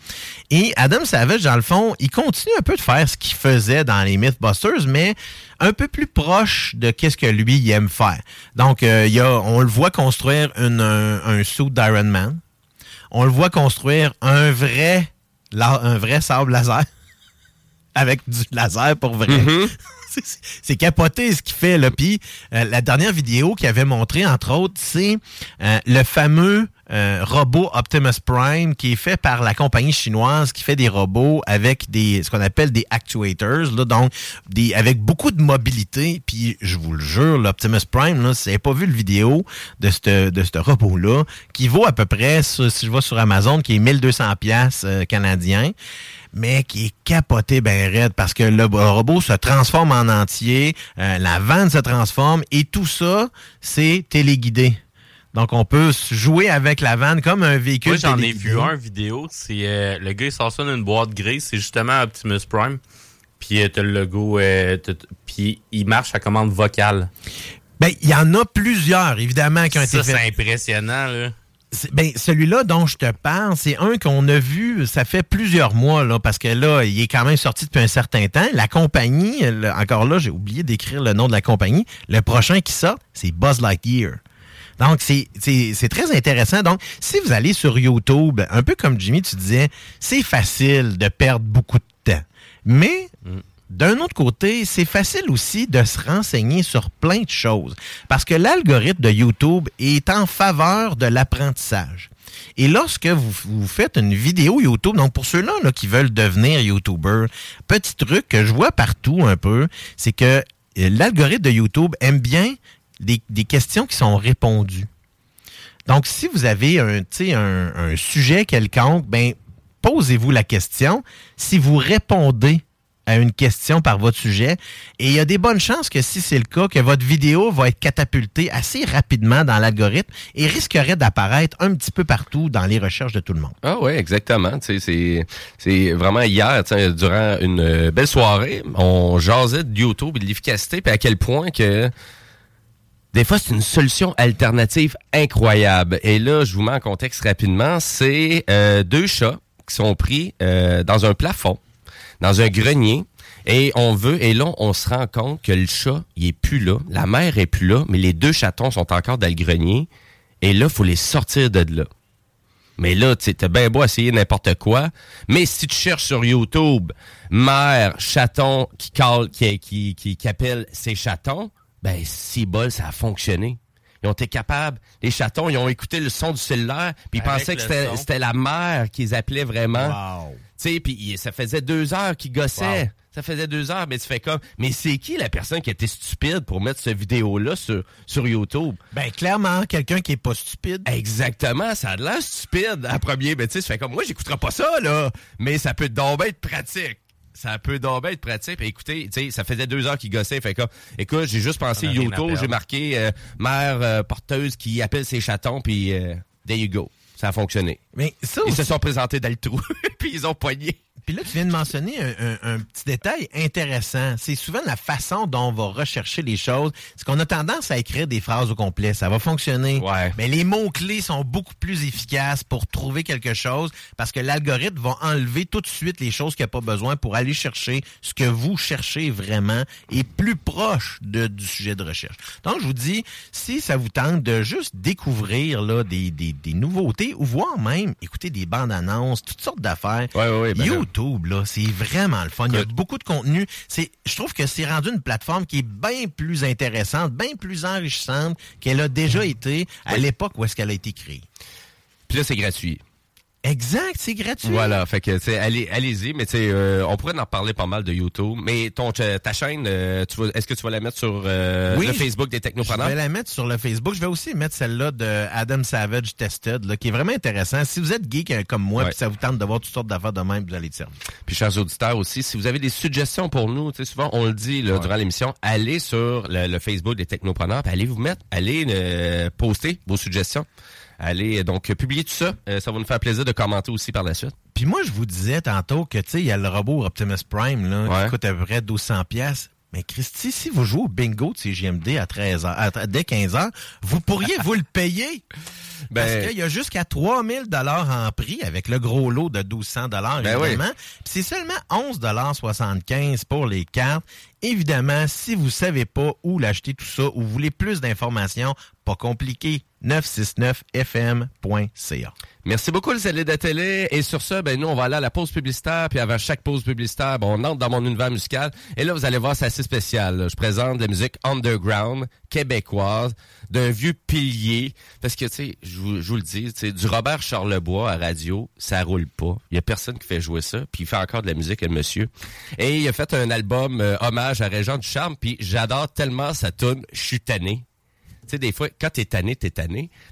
Et Adam Savage, dans le fond, il continue un peu de faire ce qu'il faisait dans les Mythbusters, mais un peu plus proche de qu'est-ce que lui, il aime faire. Donc, on le voit construire un suit d'Iron Man. On le voit construire un vrai sabre laser. Avec du laser pour vrai. Mm-hmm. C'est capoté ce qu'il fait, là. Puis la dernière vidéo qu'il avait montré, entre autres, c'est le fameux robot Optimus Prime qui est fait par la compagnie chinoise qui fait des robots avec ce qu'on appelle des actuators, là, donc avec beaucoup de mobilité. Puis je vous le jure, l'Optimus Prime, là, si vous n'avez pas vu la vidéo de ce robot-là, qui vaut à peu près, si je vais sur Amazon, qui est 1200$ canadiens, mais qui est capoté ben raide parce que le robot se transforme en entier, la vanne se transforme et tout ça, c'est téléguidé. Donc, on peut jouer avec la vanne comme un véhicule. Moi, j'en ai vu un vidéo. C'est le gars, il sort ça d'une boîte grise. C'est justement Optimus Prime. Puis, t'as le logo. Puis, il marche à commande vocale. Ben, il y en a plusieurs, évidemment, qui ont été faits. Ça, c'est impressionnant, là. Ben, celui-là dont je te parle, c'est un qu'on a vu, ça fait plusieurs mois, là, parce que là, il est quand même sorti depuis un certain temps. La compagnie, encore là, j'ai oublié d'écrire le nom de la compagnie. Le prochain qui sort, c'est Buzz Lightyear. Donc, c'est très intéressant. Donc, si vous allez sur YouTube, un peu comme Jimmy, tu disais, c'est facile de perdre beaucoup de temps. Mais... d'un autre côté, c'est facile aussi de se renseigner sur plein de choses parce que l'algorithme de YouTube est en faveur de l'apprentissage. Et lorsque vous faites une vidéo YouTube, donc pour ceux-là là, qui veulent devenir YouTuber, petit truc que je vois partout un peu, c'est que l'algorithme de YouTube aime bien des questions qui sont répondues. Donc, si vous avez un sujet quelconque, ben posez-vous la question. Si vous répondez à une question par votre sujet. Et il y a des bonnes chances que si c'est le cas, que votre vidéo va être catapultée assez rapidement dans l'algorithme et risquerait d'apparaître un petit peu partout dans les recherches de tout le monde. Ah oui, exactement. C'est vraiment hier, durant une belle soirée, on jasait de YouTube et de l'efficacité, puis à quel point que des fois, c'est une solution alternative incroyable. Et là, je vous mets en contexte rapidement, c'est deux chats qui sont pris dans un plafond, dans un grenier, et on se rend compte que le chat, il est plus là, la mère est plus là, mais les deux chatons sont encore dans le grenier, et là, il faut les sortir de là. Mais là, tu sais, t'as bien beau essayer n'importe quoi, mais si tu cherches sur YouTube, mère, chaton, qui appelle ses chatons, ben, si bol, ça a fonctionné. Ils ont été capables. Les chatons, ils ont écouté le son du cellulaire, puis ils pensaient que c'était la mère qu'ils appelaient vraiment. Wow. Tu sais, puis ça faisait 2 heures qu'ils gossaient. Wow. Ça faisait 2 heures, mais tu fais comme... Mais c'est qui la personne qui était stupide pour mettre cette vidéo-là sur YouTube? Ben clairement, quelqu'un qui est pas stupide. Exactement, ça a l'air stupide à premier. Mais tu sais, tu fais comme, moi, j'écouterai pas ça, là. Mais ça peut donc bien être pratique. Ça peut donc bien être pratique. Écoutez, tu sais, ça faisait 2 heures qu'il gossait. Fait que, écoute, j'ai juste pensé YouTube, j'ai marqué mère porteuse qui appelle ses chatons, puis there you go. Ça a fonctionné. Mais ça aussi... Ils se sont présentés dans le trou, puis ils ont poigné. Puis là, tu viens de mentionner un petit détail intéressant. C'est souvent la façon dont on va rechercher les choses. C'est qu'on a tendance à écrire des phrases au complet. Ça va fonctionner. Ouais. Mais les mots-clés sont beaucoup plus efficaces pour trouver quelque chose parce que l'algorithme va enlever tout de suite les choses qu'il n'y a pas besoin pour aller chercher ce que vous cherchez vraiment et plus proche du sujet de recherche. Donc, je vous dis, si ça vous tente de juste découvrir là, des nouveautés ou voire même écouter des bandes-annonces, toutes sortes d'affaires, ouais, ben YouTube, là, c'est vraiment le fun. Il y a beaucoup de contenu. Je trouve que c'est rendu une plateforme qui est bien plus intéressante, bien plus enrichissante qu'elle a déjà été à l'époque où est-ce qu'elle a été créée. Puis là, c'est gratuit. Exact, c'est gratuit. Voilà, fait que, tu sais, allez-y, mais tu sais, on pourrait en parler pas mal de YouTube, mais ta chaîne, est-ce que tu vas la mettre sur le Facebook des Technopreneurs? Je vais la mettre sur le Facebook. Je vais aussi mettre celle-là de Adam Savage Tested, là, qui est vraiment intéressant. Si vous êtes geek comme moi, puis ça vous tente de voir toutes sortes d'affaires de même, vous allez te servir. Puis, chers auditeurs aussi, si vous avez des suggestions pour nous, tu sais, souvent, on le dit là, durant l'émission, allez sur le Facebook des Technopreneurs, puis allez poster vos suggestions. Allez, donc, publiez tout ça. Ça va nous faire plaisir de commenter aussi par la suite. Puis moi, je vous disais tantôt que, tu sais, il y a le robot Optimus Prime, là, qui coûte à peu près 1200$. Mais Christy, si vous jouez au bingo de CJMD dès 15h, vous pourriez vous le payer. Parce qu'il y a jusqu'à 3000$ en prix avec le gros lot de 1200$, évidemment. Oui. Puis c'est seulement 11,75$ pour les cartes. Évidemment, si vous savez pas où l'acheter tout ça ou vous voulez plus d'informations, pas compliqué, 969fm.ca. Merci beaucoup, les allées de la télé. Et sur ça, nous, on va aller à la pause publicitaire. Puis avant chaque pause publicitaire, on entre dans mon univers musical. Et là, vous allez voir, c'est assez spécial. Là, je présente de la musique underground québécoise d'un vieux pilier. Parce que, tu sais, je vous le dis, du Robert Charlebois à radio, ça roule pas. Il y a personne qui fait jouer ça. Puis il fait encore de la musique, le monsieur. Et il a fait un album hommage à Régent Ducharme. Puis j'adore tellement sa toune « Je suis tanné ». Tu sais, des fois, quand t'es tanné,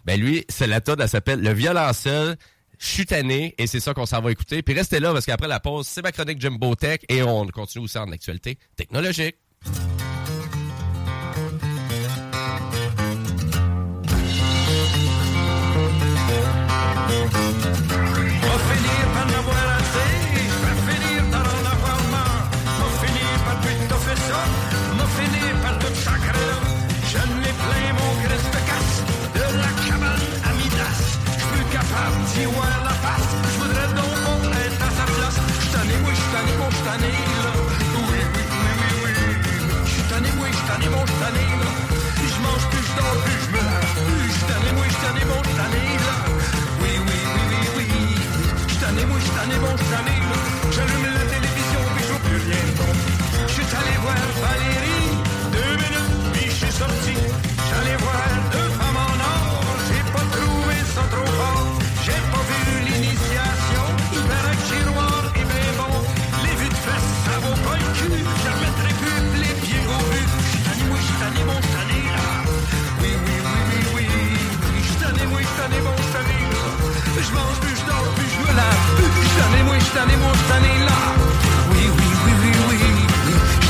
ben lui, c'est la tonne, elle s'appelle Le Violoncelle, je suis tanné, et c'est ça qu'on s'en va écouter. Puis restez là, parce qu'après la pause, c'est ma chronique Jimbo Tech, et on continue aussi en actualité technologique. On va finir par tout sacrer, je ne l'ai pas. parti, ouais, la passe. Je voudrais donc pas être à sa place. J'suis tanné, oui, j'suis tanné, bon, j'suis tanné, là. Oui. J'suis tanné, oui, j'suis tanné, bon, j'suis tanné, là. J'mange plus, j'dors plus, j'me lave plus. J'suis tanné, oui, j'suis tanné, bon, j'suis tanné, là. Oui. J'suis tanné, oui, j'suis tanné, bon, j'suis tanné, là. J'allume la télévision, puis j'vois plus rien tombe. J'suis allé voir Valérie, 2 minutes, puis j'suis sorti. J'allais voir 2 femmes en or, j'ai pas trouvé ça trop fort. J'ai pas vu l'initiation, il paraît que Giroir est bien bon. Les vues de fesses, ça vaut pas le cul, je remettrai plus les pieds au but. J'suis tanné, oui, j'suis tanné, bon, j'suis tanné, là. Oui. J'suis tanné, oui, j'suis tanné, bon, j'suis tanné, là. J'mange plus, j'dors plus, j'me lave plus. J'suis tanné, oui, j'suis tanné, bon, j'suis tanné, là. Oui.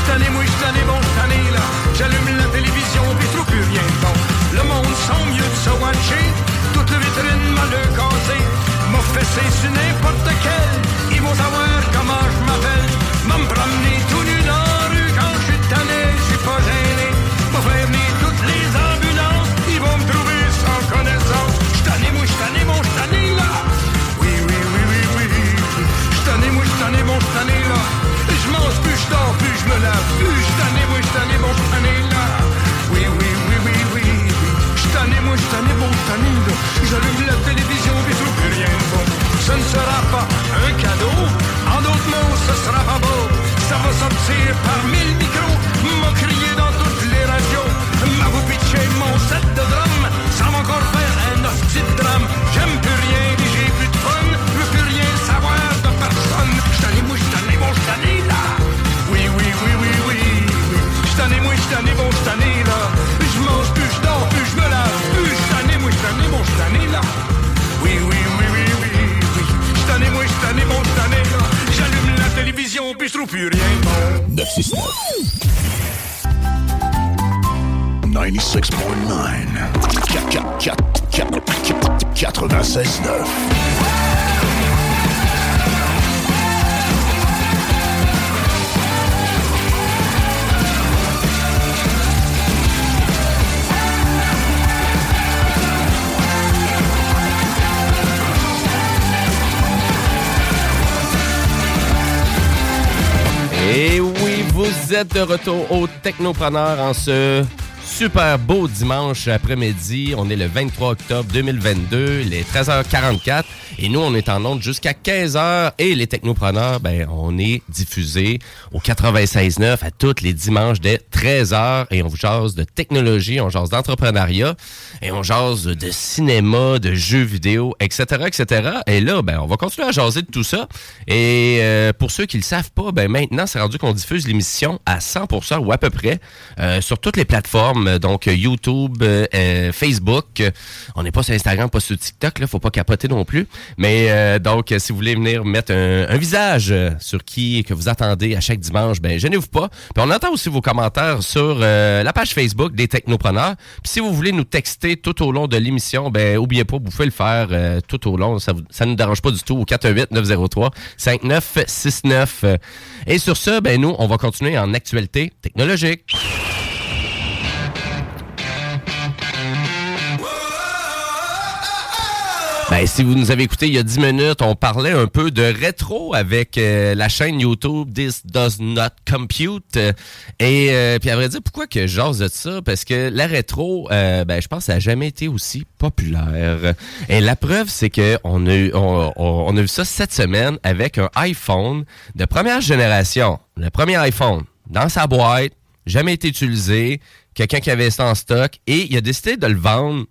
J't'en ai, moi, j't'en ai, bon, j't'en ai, là. J'allume la télévision, puis trop plus rien de bon. Le monde sent mieux de se watcher. Toute la vitrine m'a le cassé. M'a fessé sur n'importe quel. Ils vont savoir comment j'm'appelle. M'a m'promener tout nu dans la rue. Quand j'suis tanné, j'suis pas gêné. M'a fait venir toutes les ambulances. Ils vont m'trouver sans connaissance. J't'en ai, moi, j't'en ai, bon, j't'en ai, là. Oui. J't'en ai, moi, j't'en ai, bon, j't'en ai, là. J'mange plus, j'dors plus, j'me lave plus. J't'en ai, moi, j't'en ai, bon, j't'en ai, là. Oui. J't'en ai, moi, j't'en ai, bon, j't'en ai, là. J'allume la télévision, mais tout plus rien de bon. Ce ne sera pas un cadeau. En d'autres mots, ce sera pas beau. Ça va sortir par 1000 micros. M'a crié dans toutes les radios. M'a vous pitché mon set de drum. Ça m'a encore fait un hostie de drame. J'aime plus rien et j'ai plus de fun. J'veux plus rien savoir de personne. J't'en ai, moi, j't'en ai, bon, j't'en ai, là. Oui. J't'en ai, moi, j't'en ai, bon, j't'en ai, là. J'mange plus, j'dors plus, j'me lave plus. J't'en ai, moi, j't'en ai, bon, j't'en ai, là. Oui. J't'en ai, moi, j't'en ai, bon, j't'en ai, là. J'allume la télévision, puis j'trouve plus rien bon. 96.9 Et oui, vous êtes de retour au Technopreneur en ce super beau dimanche après-midi. On est le 23 octobre 2022, il est 13h44 et nous, on est en onde jusqu'à 15h. Et les Technopreneurs, ben, on est diffusés au 96.9 à tous les dimanches dès 13h et on vous jase de technologie, on jase d'entrepreneuriat et on jase de cinéma, de jeux vidéo, etc. Et là, ben, on va continuer à jaser de tout ça. Et pour ceux qui le savent pas, ben, maintenant, c'est rendu qu'on diffuse l'émission à 100% ou à peu près sur toutes les plateformes. Donc, YouTube, Facebook. On n'est pas sur Instagram, pas sur TikTok. Là, faut pas capoter non plus. Mais donc, si vous voulez venir mettre un visage sur qui que vous attendez à chaque dimanche, ben gênez-vous pas. Puis on entend aussi vos commentaires sur la page Facebook des Technopreneurs. Puis si vous voulez nous texter tout au long de l'émission, ben oubliez pas, vous pouvez le faire tout au long. Ça nous dérange pas du tout au 418-903-5969. Et sur ça, ben nous, on va continuer en actualité technologique. Ben, si vous nous avez écouté il y a 10 minutes, on parlait un peu de rétro avec la chaîne YouTube This Does Not Compute. Et puis à vrai dire, pourquoi que j'ose de ça? Parce que la rétro, ben je pense que ça n'a jamais été aussi populaire. Et la preuve, c'est que on a vu ça cette semaine avec un iPhone de première génération. Le premier iPhone dans sa boîte, jamais été utilisé, quelqu'un qui avait ça en stock et il a décidé de le vendre.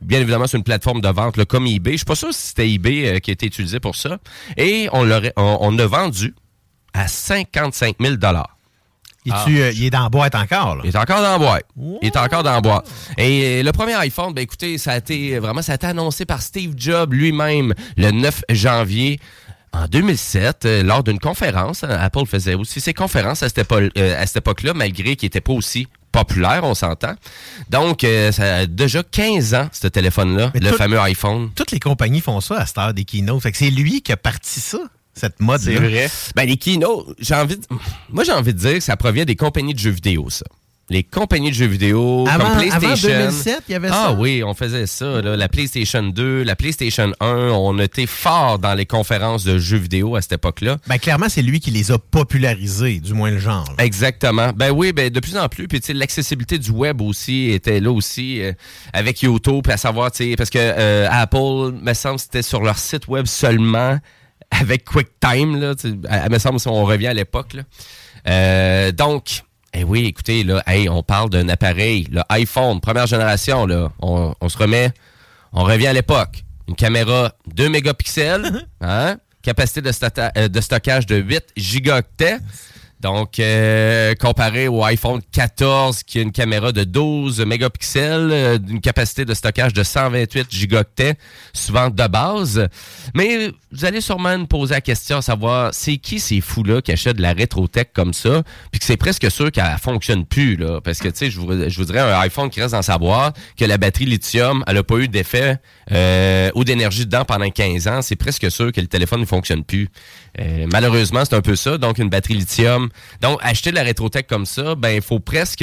Bien évidemment, c'est une plateforme de vente là, comme eBay. Je suis pas sûr si c'était eBay qui a été utilisé pour ça. Et on l'a vendu à 55 000 il est dans la boîte encore, là? Il est encore dans la boîte. Wow. Et le premier iPhone, ben écoutez, ça a été annoncé par Steve Jobs lui-même le 9 janvier. En 2007, lors d'une conférence, Apple faisait aussi ses conférences à cette époque-là, malgré qu'il n'était pas aussi populaire, on s'entend. Donc, ça a déjà 15 ans, ce téléphone-là, mais fameux iPhone. Toutes les compagnies font ça à cette heure des keynotes. Fait que c'est lui qui a parti ça, cette mode. C'est vrai. Ben, les keynotes, j'ai envie de dire que ça provient des compagnies de jeux vidéo, ça. Les compagnies de jeux vidéo, comme PlayStation. Avant 2007, il y avait ça. Ah oui, on faisait ça. Là. La PlayStation 2, la PlayStation 1, on était fort dans les conférences de jeux vidéo à cette époque-là. Ben clairement, c'est lui qui les a popularisés, du moins le genre. Là. Exactement. Ben oui, ben de plus en plus. Puis tu sais, l'accessibilité du web aussi était là aussi avec YouTube, à savoir, tu sais, parce que Apple, me semble, c'était sur leur site web seulement avec QuickTime. Là, me semble, si on revient à l'époque. Là. Donc. Eh oui, écoutez, là, hey, on parle d'un appareil, le iPhone, première génération, là, on se remet, on revient à l'époque. Une caméra 2 mégapixels, hein? Capacité de stockage de 8 gigaoctets. Donc, comparé au iPhone 14 qui a une caméra de 12 mégapixels, une capacité de stockage de 128 gigaoctets, souvent de base. Mais vous allez sûrement me poser la question, savoir c'est qui ces fous-là qui achètent de la rétro-tech comme ça, puis que c'est presque sûr qu'elle ne fonctionne plus, là. Parce que, tu sais, je vous dirais un iPhone qui reste dans sa boîte, que la batterie lithium, elle n'a pas eu d'effet ou d'énergie dedans pendant 15 ans, c'est presque sûr que le téléphone ne fonctionne plus. Malheureusement, c'est un peu ça. Donc, une batterie lithium. Donc, acheter de la rétrotech comme ça, ben il faut presque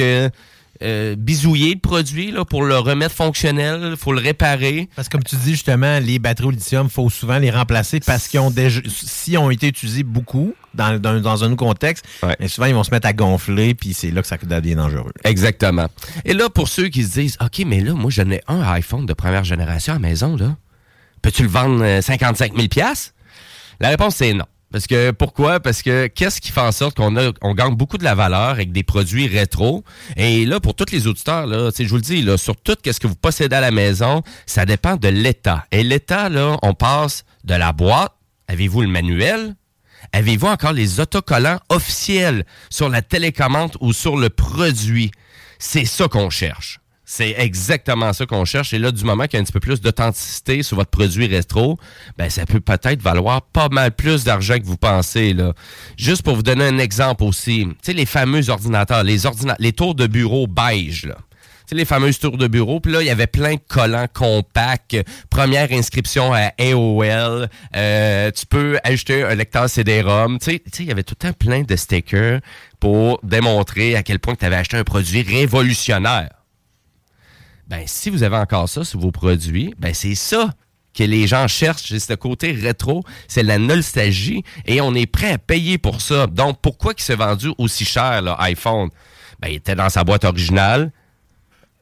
bisouiller le produit là, pour le remettre fonctionnel. Il faut le réparer. Parce que, comme tu dis, justement, les batteries au lithium, il faut souvent les remplacer parce qu'ils ont déjà... S'ils ont été utilisés beaucoup... Dans un contexte, ouais. Mais souvent, ils vont se mettre à gonfler, puis c'est là que ça devient dangereux. Exactement. Et là, pour ceux qui se disent, OK, mais là, moi, j'en ai un iPhone de première génération à la maison, là. Peux-tu le vendre 55 000 $? La réponse, c'est non. Parce que, pourquoi? Parce que, qu'est-ce qui fait en sorte qu'on gagne beaucoup de la valeur avec des produits rétro? Et là, pour tous les auditeurs, là, je vous le dis, là, sur tout ce que vous possédez à la maison, ça dépend de l'état. Et l'état, là, on passe de la boîte. Avez-vous le manuel? Avez-vous encore les autocollants officiels sur la télécommande ou sur le produit? C'est ça qu'on cherche. C'est exactement ça qu'on cherche. Et là, du moment qu'il y a un petit peu plus d'authenticité sur votre produit rétro, ben ça peut peut-être valoir pas mal plus d'argent que vous pensez, là. Juste pour vous donner un exemple aussi, tu sais, les fameux ordinateurs, les tours de bureau beige, là. Tu sais, les fameuses tours de bureau. Puis là, il y avait plein de collants compacts. Première inscription à AOL. Tu peux acheter un lecteur CD-ROM. Tu sais, il y avait tout le temps plein de stickers pour démontrer à quel point tu avais acheté un produit révolutionnaire. Ben, si vous avez encore ça sur vos produits, ben c'est ça que les gens cherchent. C'est le côté rétro. C'est la nostalgie. Et on est prêt à payer pour ça. Donc, pourquoi il s'est vendu aussi cher, l'iPhone? Ben, il était dans sa boîte originale.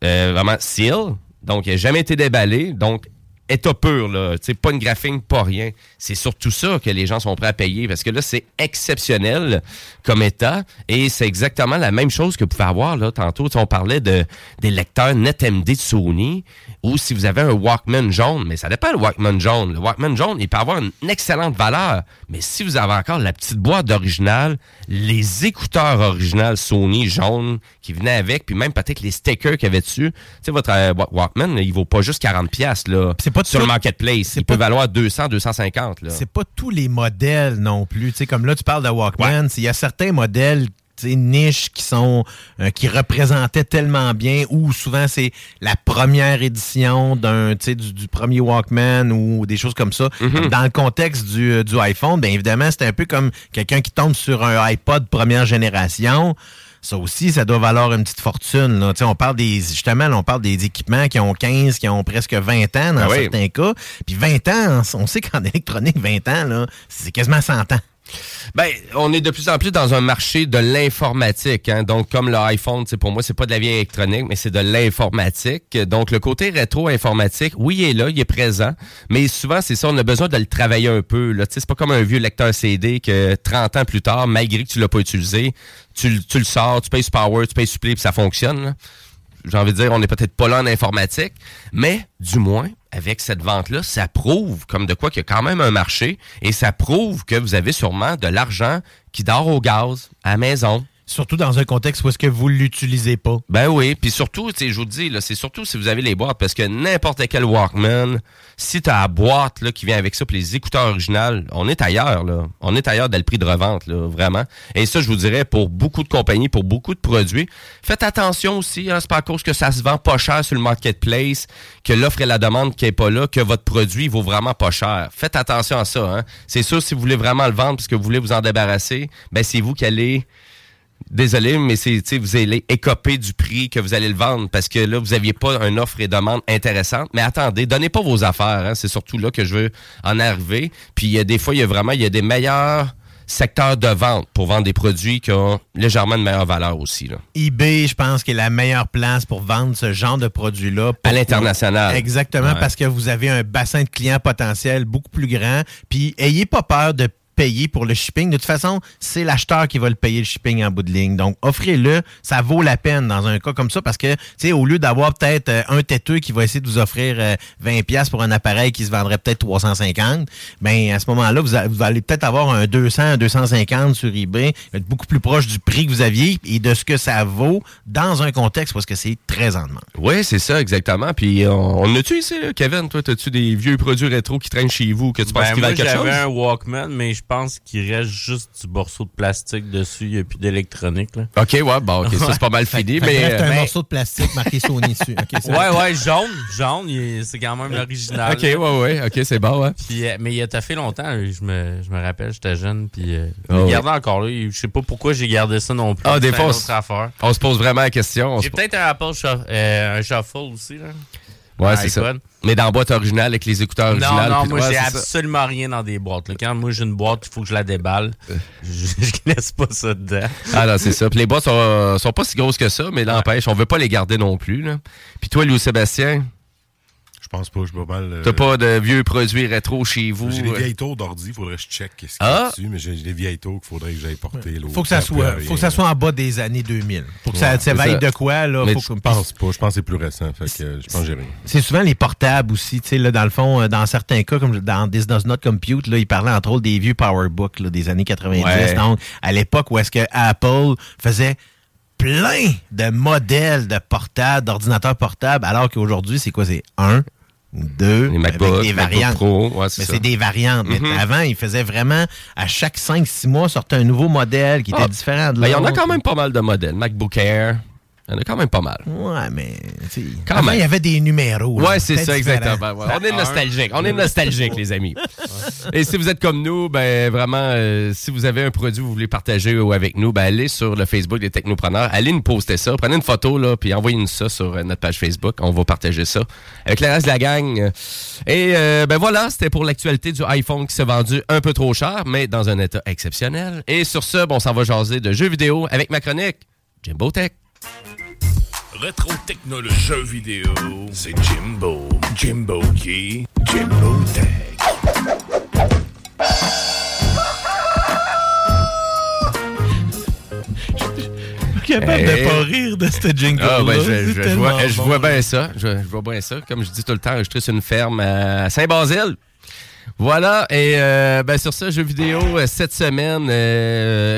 Vraiment seal, donc il n'a jamais été déballé, donc état pur, là, t'sais, pas une graphine, pas rien. C'est surtout ça que les gens sont prêts à payer, parce que là, c'est exceptionnel comme état, et c'est exactement la même chose que vous pouvez avoir, là, tantôt, on parlait des lecteurs NetMD de Sony, ou si vous avez un Walkman jaune, mais ça dépend le Walkman jaune. Le Walkman jaune, il peut avoir une excellente valeur, mais si vous avez encore la petite boîte d'original, les écouteurs originales Sony jaunes qui venaient avec, puis même peut-être les stickers qu'il y avait dessus, tu sais, votre Walkman, là, il vaut pas juste 40$, là. Sur le marketplace, il peut valoir 200, 250. Là. C'est pas tous les modèles non plus. T'sais, comme là, tu parles de Walkman, il y a certains modèles niches qui sont qui représentaient tellement bien, ou souvent c'est la première édition du premier Walkman ou des choses comme ça. Mm-hmm. Dans le contexte du iPhone, bien évidemment, c'était un peu comme quelqu'un qui tombe sur un iPod première génération. Ça aussi, ça doit valoir une petite fortune. Là. On parle des équipements qui ont 15, qui ont presque 20 ans dans certains cas. Puis 20 ans, on sait qu'en électronique, 20 ans, là, c'est quasiment 100 ans. Ben, on est de plus en plus dans un marché de l'informatique, hein? Donc, comme l'iPhone, pour moi, c'est pas de la vieille électronique, mais c'est de l'informatique. Donc, le côté rétro-informatique, oui, il est là, il est présent, mais souvent, c'est ça, on a besoin de le travailler un peu, là. C'est pas comme un vieux lecteur CD que 30 ans plus tard, malgré que tu l'as pas utilisé, tu le sors, tu payes sur Power, tu payes sur Play, puis ça fonctionne, là. J'ai envie de dire, on n'est peut-être pas là en informatique, mais du moins, avec cette vente-là, ça prouve comme de quoi qu'il y a quand même un marché et ça prouve que vous avez sûrement de l'argent qui dort au gaz à la maison. Surtout dans un contexte où est-ce que vous l'utilisez pas. Ben oui, puis surtout, je vous dis, là, c'est surtout si vous avez les boîtes, parce que n'importe quel Walkman, si t'as la boîte là, qui vient avec ça, puis les écouteurs originales, on est ailleurs, là. On est ailleurs dans le prix de revente, là, vraiment. Et ça, je vous dirais, pour beaucoup de compagnies, pour beaucoup de produits, faites attention aussi, hein, c'est pas à cause que ça se vend pas cher sur le marketplace, que l'offre et la demande qui est pas là, que votre produit vaut vraiment pas cher. Faites attention à ça, hein. C'est sûr, si vous voulez vraiment le vendre, parce que vous voulez vous en débarrasser, ben c'est vous qui allez... désolé, mais c'est, vous allez écoper du prix que vous allez le vendre parce que là, vous n'aviez pas une offre et demande intéressante. Mais attendez, donnez pas vos affaires. Hein, c'est surtout là que je veux en arriver. Puis, des fois, il y a des meilleurs secteurs de vente pour vendre des produits qui ont légèrement de meilleure valeur aussi. Là. eBay, je pense, qui est la meilleure place pour vendre ce genre de produits-là. À l'international. Exactement, ouais. Parce que vous avez un bassin de clients potentiels beaucoup plus grand. Puis, ayez pas peur de payer pour le shipping. De toute façon, c'est l'acheteur qui va le payer, le shipping, en bout de ligne. Donc, offrez-le. Ça vaut la peine dans un cas comme ça parce que, tu sais, au lieu d'avoir peut-être un têteux qui va essayer de vous offrir 20$ pour un appareil qui se vendrait peut-être 350, ben à ce moment-là, vous allez peut-être avoir un 200, un 250 sur eBay, être beaucoup plus proche du prix que vous aviez et de ce que ça vaut dans un contexte parce que c'est très en demande. Oui, c'est ça, exactement. Puis, on a-tu ici, là, Kevin? Toi, as-tu des vieux produits rétro qui traînent chez vous que tu penses qu'ils valent quelque chose? J'avais un Walkman, mais je pense qu'il reste juste du morceau de plastique dessus. Il n'y a plus d'électronique. Là. OK, ouais, bon, okay, ça, c'est pas mal fini. Mais un morceau de plastique marqué Sony dessus. Okay, ouais, jaune, c'est quand même l'original. OK, là. Ouais, OK, c'est bon, ouais. Puis, mais il a taffé longtemps. Je me rappelle, j'étais jeune, puis je l'ai gardé encore là. Je sais pas pourquoi j'ai gardé ça non plus. Ah, des fois, on se pose vraiment la question. J'ai peut-être un Apple Shuffle aussi, là. Ouais, c'est ça. Mais dans la boîte originale, avec les écouteurs originales. Non, moi, j'ai absolument rien dans des boîtes. Là. Quand moi, j'ai une boîte, il faut que je la déballe. Je laisse pas ça dedans. Ah non, c'est ça. Puis les boîtes sont pas si grosses que ça, mais l'empêche, on veut pas les garder non plus. Là. Puis toi, Louis-Sébastien? Je pense pas, t'as pas de vieux produits rétro chez vous? J'ai des vieilles taux d'ordi, il faudrait que je check qu'est-ce qu'il y a dessus, mais j'ai des vieilles taux qu'il faudrait que j'aille porter. Là, faut que ça soit en bas des années 2000. Faut que ça s'éveille de quoi, là? Mais je pense que c'est plus récent, fait que je pense que j'ai rien. C'est souvent les portables aussi, tu sais, là, dans le fond, dans certains cas, comme dans This Does Not Compute, là, ils parlaient entre autres des vieux PowerBooks, là, des années 90, donc, à l'époque où est-ce que Apple faisait plein de modèles de portables, d'ordinateurs portables, alors qu'aujourd'hui, c'est quoi? C'est un, deux, les MacBook, avec des variantes. Pro, c'est mais ça. C'est des variantes. Mm-hmm. Mais avant, ils faisaient vraiment, à chaque 5-6 mois, sortait un nouveau modèle qui était différent de l'autre. Il y en a quand même pas mal de modèles. MacBook Air, il y en a quand même pas mal. Ouais, mais quand même, il y avait des numéros. Ouais, là, c'est ça, exactement. Ouais. On est nostalgique, les amis. Et si vous êtes comme nous, ben vraiment, si vous avez un produit que vous voulez partager avec nous, ben allez sur le Facebook des Technopreneurs, allez nous poster ça, prenez une photo là, puis envoyez-nous ça sur notre page Facebook. On va partager ça avec le reste de la gang. Et ben voilà, c'était pour l'actualité du iPhone qui s'est vendu un peu trop cher, mais dans un état exceptionnel. Et sur ce, bon, on s'en va jaser de jeux vidéo avec ma chronique Jimbo Tech. Rétro technologie, jeux vidéo, c'est Jimbo qui, Jimbo Tech. Je suis capable de pas rire de ce jingle-là. Ah, ben, je vois bien ça. Je vois bien ça. Comme je dis tout le temps, enregistré sur une ferme à Saint-Basile. Voilà, et ben sur ça, jeux vidéo, cette semaine,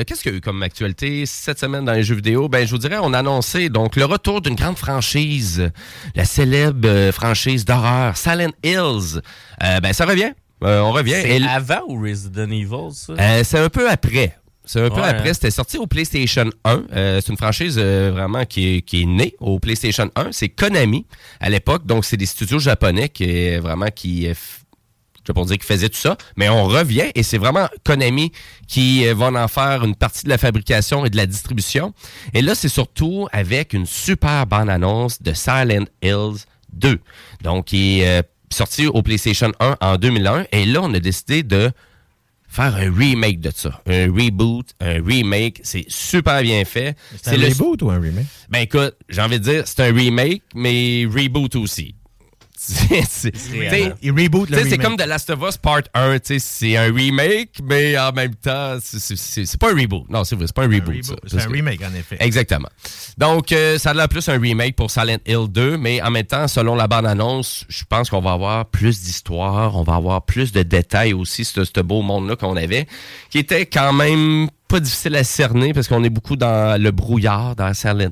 qu'est-ce qu'il y a eu comme actualité cette semaine dans les jeux vidéo? Ben je vous dirais, on a annoncé donc le retour d'une grande franchise, la célèbre franchise d'horreur, Silent Hills. Ben ça revient, on revient. C'est avant ou Resident Evil, ça? C'est un peu après. C'était sorti au PlayStation 1. C'est une franchise vraiment qui est née au PlayStation 1. C'est Konami à l'époque, donc c'est des studios japonais qui je peux pas dire qu'ils faisaient tout ça, mais on revient et c'est vraiment Konami qui va en faire une partie de la fabrication et de la distribution. Et là, c'est surtout avec une super bonne annonce de Silent Hills 2. Donc, qui est sorti au PlayStation 1 en 2001. Et là, on a décidé de faire un remake de ça. Un reboot, un remake. C'est super bien fait. C'est un reboot ou un remake? Ben écoute, j'ai envie de dire, c'est un remake, mais reboot aussi. Il reboot le remake. C'est comme The Last of Us Part 1, c'est un remake, mais en même temps, c'est pas un reboot. Non, c'est vrai, c'est pas un reboot. C'est un remake, en effet. Exactement. Donc, ça a l'air plus un remake pour Silent Hill 2, mais en même temps, selon la bande-annonce, je pense qu'on va avoir plus d'histoire, on va avoir plus de détails aussi sur ce beau monde-là qu'on avait, qui était quand même pas difficile à cerner parce qu'on est beaucoup dans le brouillard, dans Silent Hill.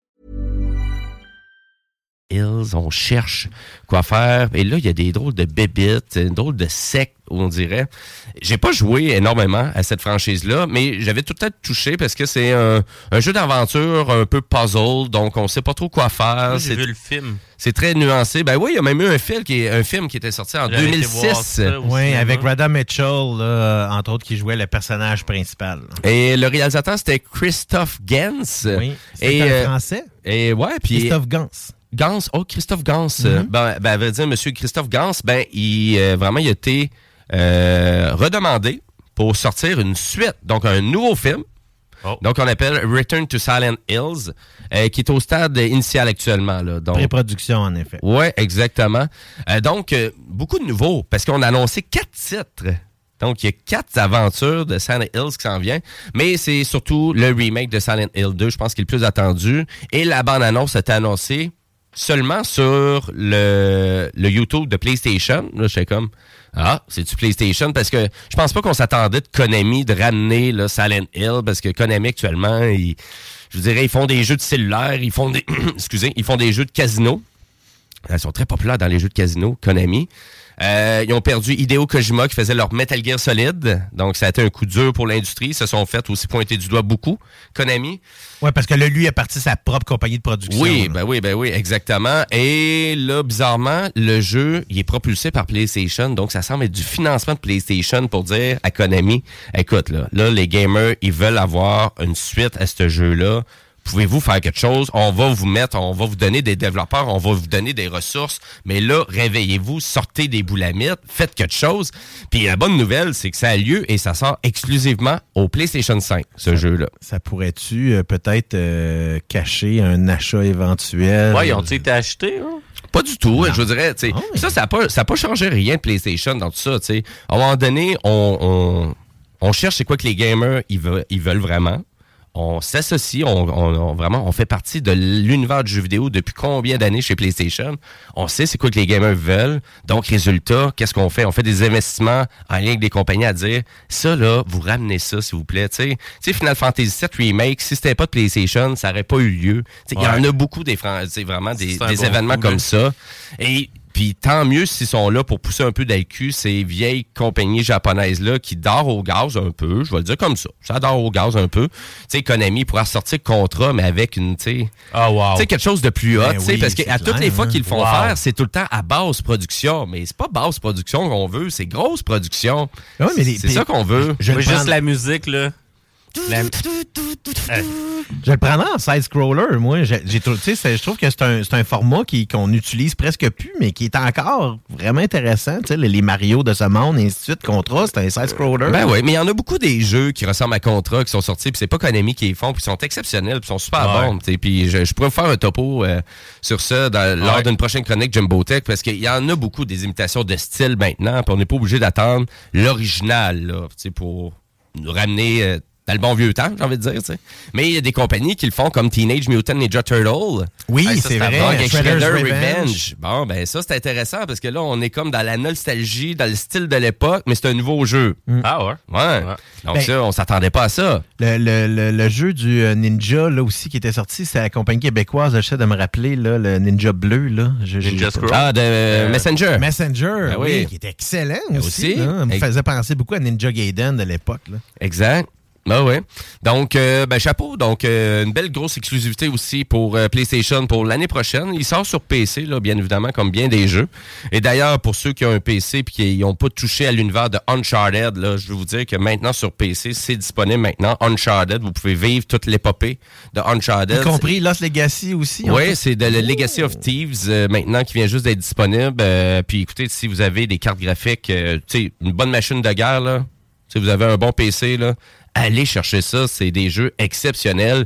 Hills, on cherche quoi faire. Et là, il y a des drôles de bébites, une drôle de secte, on dirait. J'ai pas joué énormément à cette franchise-là, mais j'avais tout le temps touché parce que c'est un jeu d'aventure un peu puzzle, donc on sait pas trop quoi faire. Oui, j'ai vu le film. C'est très nuancé. Ben oui, il y a même eu un film qui était sorti en 2006. Oui, avec Radha Mitchell, là, entre autres, qui jouait le personnage principal. Et le réalisateur, c'était Christophe Gans. Oui, c'était un français. Et ouais, puis Christophe Gans. Christophe Gans. Mm-hmm. Ben, à vrai dire, monsieur Christophe Gans, ben, il a été redemandé pour sortir une suite, donc un nouveau film. Oh. Donc, on appelle Return to Silent Hills, qui est au stade initial actuellement. Là. Donc, pré-production, en effet. Oui, exactement. Donc, beaucoup de nouveaux, parce qu'on a annoncé 4 titres. Donc, il y a 4 aventures de Silent Hills qui s'en vient, mais c'est surtout le remake de Silent Hill 2, je pense, qui est le plus attendu. Et la bande-annonce est annoncée seulement sur le YouTube de PlayStation. Là, j'étais comme, c'est-tu PlayStation? Parce que je pense pas qu'on s'attendait de Konami de ramener là, Silent Hill, parce que Konami, actuellement, ils font des jeux de cellulaire, ils font des jeux de casino. Ils sont très populaires dans les jeux de casino, Konami. Ils ont perdu Hideo Kojima qui faisait leur Metal Gear Solid. Donc, ça a été un coup dur pour l'industrie. Ils se sont fait aussi pointer du doigt beaucoup, Konami. Oui, parce que là, lui a parti sa propre compagnie de production. Oui, là. ben oui, exactement. Et là, bizarrement, le jeu, il est propulsé par PlayStation. Donc, ça semble être du financement de PlayStation pour dire à Konami, écoute, là les gamers, ils veulent avoir une suite à ce jeu-là. Pouvez-vous faire quelque chose? On va vous donner des développeurs, on va vous donner des ressources. Mais là, réveillez-vous, sortez des boulamites, faites quelque chose. Puis la bonne nouvelle, c'est que ça a lieu et ça sort exclusivement au PlayStation 5, ce jeu-là. Ça pourrait-tu peut-être cacher un achat éventuel? Oui, ils ont-ils été achetés, hein? Pas du tout, non. Je dirais. Oh, oui. Ça n'a pas changé rien de PlayStation dans tout ça. T'sais. À un moment donné, on cherche c'est quoi que les gamers ils veulent vraiment. On s'associe, on fait partie de l'univers du jeu vidéo depuis combien d'années chez PlayStation. On sait c'est quoi que les gamers veulent. Donc, résultat, qu'est-ce qu'on fait? On fait des investissements en lien avec des compagnies à dire « Ça, là, vous ramenez ça, s'il vous plaît. » Tu sais, Final Fantasy VII Remake, si c'était pas de PlayStation, ça aurait pas eu lieu. Il y en a beaucoup, vraiment des événements comme ça. Et... Puis tant mieux s'ils sont là pour pousser un peu dans le cul ces vieilles compagnies japonaises-là qui dorent au gaz un peu, je vais le dire comme ça. Ça dort au gaz un peu. Tu sais, Konami pourra sortir contrat, mais avec une, tu sais, quelque chose de plus hot, tu sais, parce qu'à toutes les fois qu'ils le font faire, c'est tout le temps à basse production. Mais c'est pas basse production qu'on veut, c'est grosse production. Oui, mais c'est ça qu'on veut. Juste la musique, là. Je le prendrais en side-scroller, moi. Je trouve que c'est un format qu'on utilise presque plus, mais qui est encore vraiment intéressant. Les Mario de ce monde, et ainsi de suite. Contra, c'est un side-scroller. Ben oui, mais il y en a beaucoup des jeux qui ressemblent à Contra, qui sont sortis, puis c'est pas Konami qui les font, puis ils sont exceptionnels, puis ils sont super bons. Puis je pourrais vous faire un topo sur ça lors d'une prochaine chronique Jumbo Tech, parce qu'il y en a beaucoup des imitations de style maintenant, puis on n'est pas obligé d'attendre l'original là, pour nous ramener... dans le bon vieux temps, j'ai envie de dire. T'sais. Mais il y a des compagnies qui le font comme Teenage Mutant Ninja Turtle. Oui, ça, c'est vrai. Shredder Revenge. Bon, ben ça, c'est intéressant parce que là, on est comme dans la nostalgie, dans le style de l'époque, mais c'est un nouveau jeu. Mm. Ah ouais? Ouais. Donc ben, ça, on s'attendait pas à ça. Le jeu du Ninja, là aussi, qui était sorti, c'est la compagnie québécoise, j'essaie de me rappeler, là, le Ninja Bleu, là. Ninja Scroll. Ah, de Messenger. Messenger, ben oui, qui était excellent aussi. Ça me faisait penser beaucoup à Ninja Gaiden de l'époque, là. Exact. Ben oui. Donc, chapeau. Donc, une belle grosse exclusivité aussi pour PlayStation pour l'année prochaine. Il sort sur PC, là, bien évidemment, comme bien des jeux. Et d'ailleurs, pour ceux qui ont un PC et qui n'ont pas touché à l'univers de Uncharted, là, je vais vous dire que maintenant, sur PC, c'est disponible maintenant. Uncharted, vous pouvez vivre toute l'épopée de Uncharted. Y compris Lost Legacy aussi. Oui, en fait, c'est le Legacy of Thieves, maintenant, qui vient juste d'être disponible. Puis, écoutez, si vous avez des cartes graphiques, tu sais, une bonne machine de guerre, là, si vous avez un bon PC, là, allez chercher ça, c'est des jeux exceptionnels.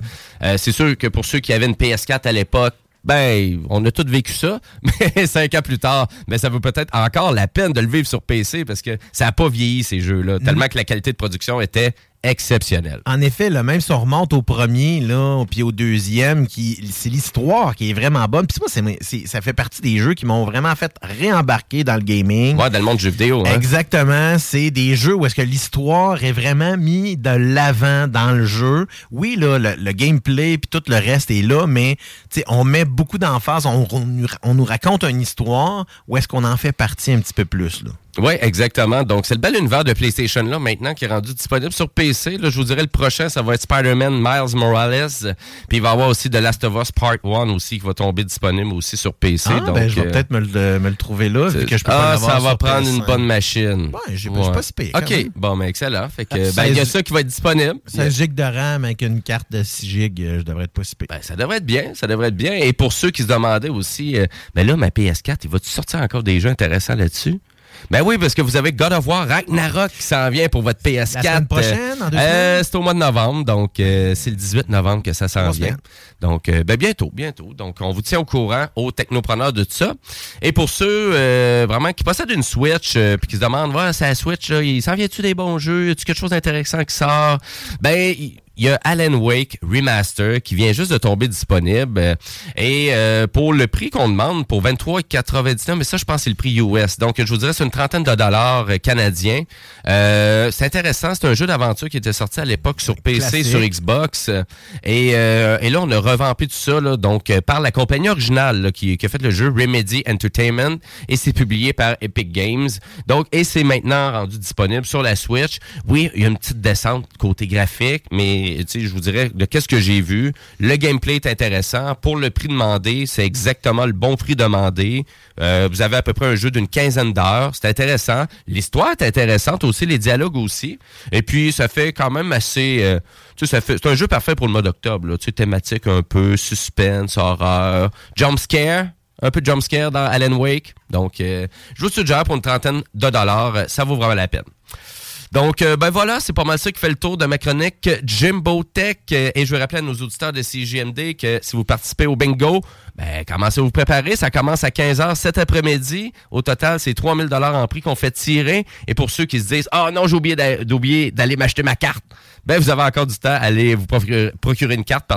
C'est sûr que pour ceux qui avaient une PS4 à l'époque, ben, on a tous vécu ça, mais 5 ans plus tard, ben, ça vaut peut-être encore la peine de le vivre sur PC parce que ça n'a pas vieilli ces jeux-là, tellement que la qualité de production était exceptionnelle. En effet, là, même si on remonte au premier, là, puis au deuxième, c'est l'histoire qui est vraiment bonne. Puis moi, ça fait partie des jeux qui m'ont vraiment fait réembarquer dans le gaming. Ouais, dans le monde du jeu vidéo. Hein? Exactement. C'est des jeux où est-ce que l'histoire est vraiment mise de l'avant dans le jeu. Oui, là, le gameplay puis tout le reste est là, mais on met beaucoup d'emphase, on nous raconte une histoire où est-ce qu'on en fait partie un petit peu plus, là. Oui, exactement. Donc, c'est le bel univers de PlayStation là maintenant qui est rendu disponible sur PC. Là, je vous dirais le prochain, ça va être Spider-Man Miles Morales. Puis il va y avoir aussi The Last of Us Part 1 aussi qui va tomber disponible aussi sur PC. Ah, donc, ben, je vais peut-être me le trouver là. Vu que je peux pas ça va prendre PS1. Une bonne machine. Ouais, je suis pas si payé. OK, même. Bon, mais excellent. Fait que, il y a ça qui va être disponible. 16 GB de RAM avec une carte de 6 GB, je devrais être pas si payé. Ben, ça devrait être bien, ça devrait être bien. Et pour ceux qui se demandaient aussi, là, ma PS4, il va-tu sortir encore des jeux intéressants là-dessus? Ben oui, parce que vous avez God of War Ragnarok qui s'en vient pour votre PS4. La semaine prochaine, en 2 semaines. C'est au mois de novembre, donc c'est le 18 novembre que ça s'en vient. Donc, bientôt. Donc, on vous tient au courant, aux technopreneurs de tout ça. Et pour ceux vraiment qui possèdent une Switch puis qui se demandent, ouais, c'est la Switch, là, il s'en vient-tu des bons jeux? Y a-tu quelque chose d'intéressant qui sort? Ben, il y a Alan Wake Remaster qui vient juste de tomber disponible. Et pour le prix qu'on demande, pour 23,99$, mais ça, je pense que c'est le prix US. Donc, je vous dirais, c'est une $30 canadiens. C'est intéressant. C'est un jeu d'aventure qui était sorti à l'époque sur PC, classique. Sur Xbox. Et là, on a revampé tout ça là, donc par la compagnie originale là, qui a fait le jeu Remedy Entertainment. Et c'est publié par Epic Games. Donc, et c'est maintenant rendu disponible sur la Switch. Oui, il y a une petite descente côté graphique, mais je vous dirais, de qu'est-ce que j'ai vu, le gameplay est intéressant. Pour le prix demandé, c'est exactement le bon prix demandé. Vous avez à peu près un jeu d'une 15aine d'heures. C'est intéressant. L'histoire est intéressante aussi, les dialogues aussi. Et puis, ça fait quand même assez... c'est un jeu parfait pour le mois d'octobre. Là, thématique un peu, suspense, horreur, jumpscare. Un peu de jumpscare dans Alan Wake. Donc, je vous suggère pour une $30. Ça vaut vraiment la peine. Donc, voilà, c'est pas mal ça qui fait le tour de ma chronique Jimbo Tech. Et je veux rappeler à nos auditeurs de CJMD que si vous participez au bingo, ben, commencez à vous préparer. Ça commence à 15h cet après-midi. Au total, c'est $3,000 en prix qu'on fait tirer. Et pour ceux qui se disent « Ah non, j'ai oublié d'aller m'acheter ma carte », ben, vous avez encore du temps. Allez vous procurer une carte,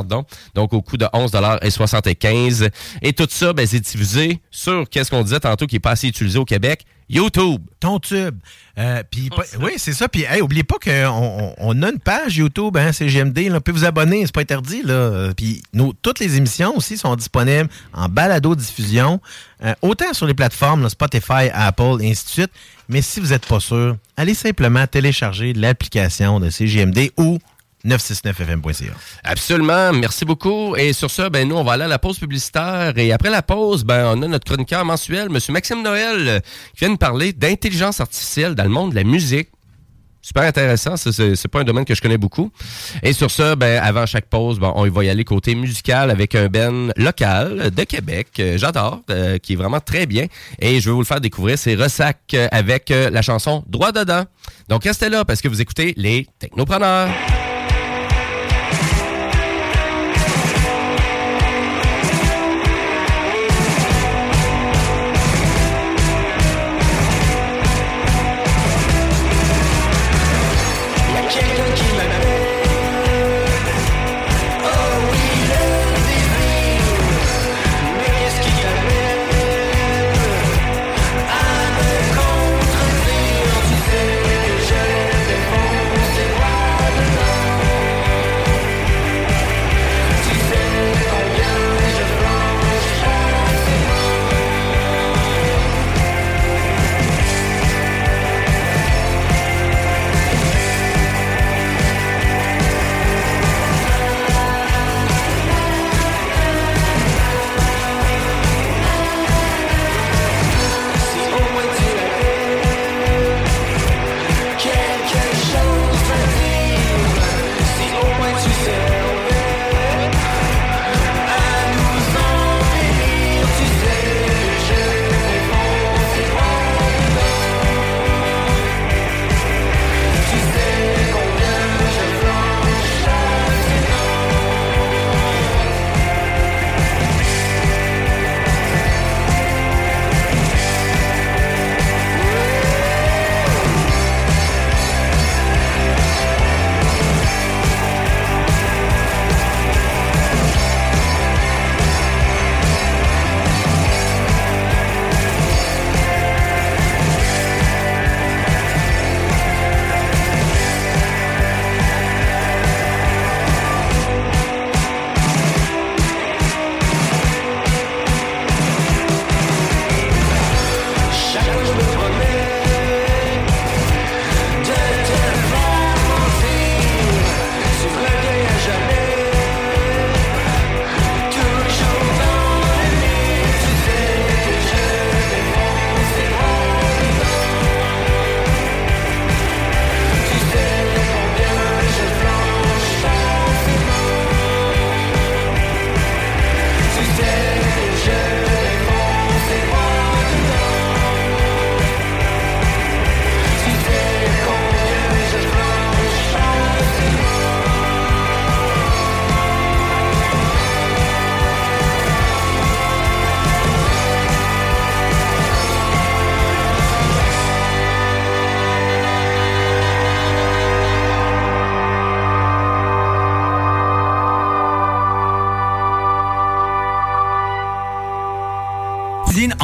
donc au coût de $11,75. Et tout ça, ben, c'est diffusé sur qu'est-ce qu'on disait tantôt qui est pas assez utilisé au Québec. YouTube. Ton tube. Oui, c'est ça. Puis, hey, oubliez pas qu'on a une page YouTube, hein, CGMD. Là, on peut vous abonner, c'est pas interdit, là. Puis, toutes les émissions aussi sont disponibles en balado-diffusion, autant sur les plateformes, là, Spotify, Apple, et ainsi de suite. Mais si vous n'êtes pas sûr, allez simplement télécharger l'application de CGMD ou 969fm.ca. Absolument. Merci beaucoup. Et sur ça, ben, nous, on va aller à la pause publicitaire. Et après la pause, ben, on a notre chroniqueur mensuel, M. Maxime Noël, qui vient nous parler d'intelligence artificielle dans le monde de la musique. Super intéressant. C'est pas un domaine que je connais beaucoup. Et sur ça, ben, avant chaque pause, ben, on va y aller côté musical avec un band local de Québec. J'adore, qui est vraiment très bien. Et je vais vous le faire découvrir. C'est Ressac avec la chanson « Droit dedans ». Donc, restez là parce que vous écoutez les Technopreneurs. Quelqu'un qui m'appelle.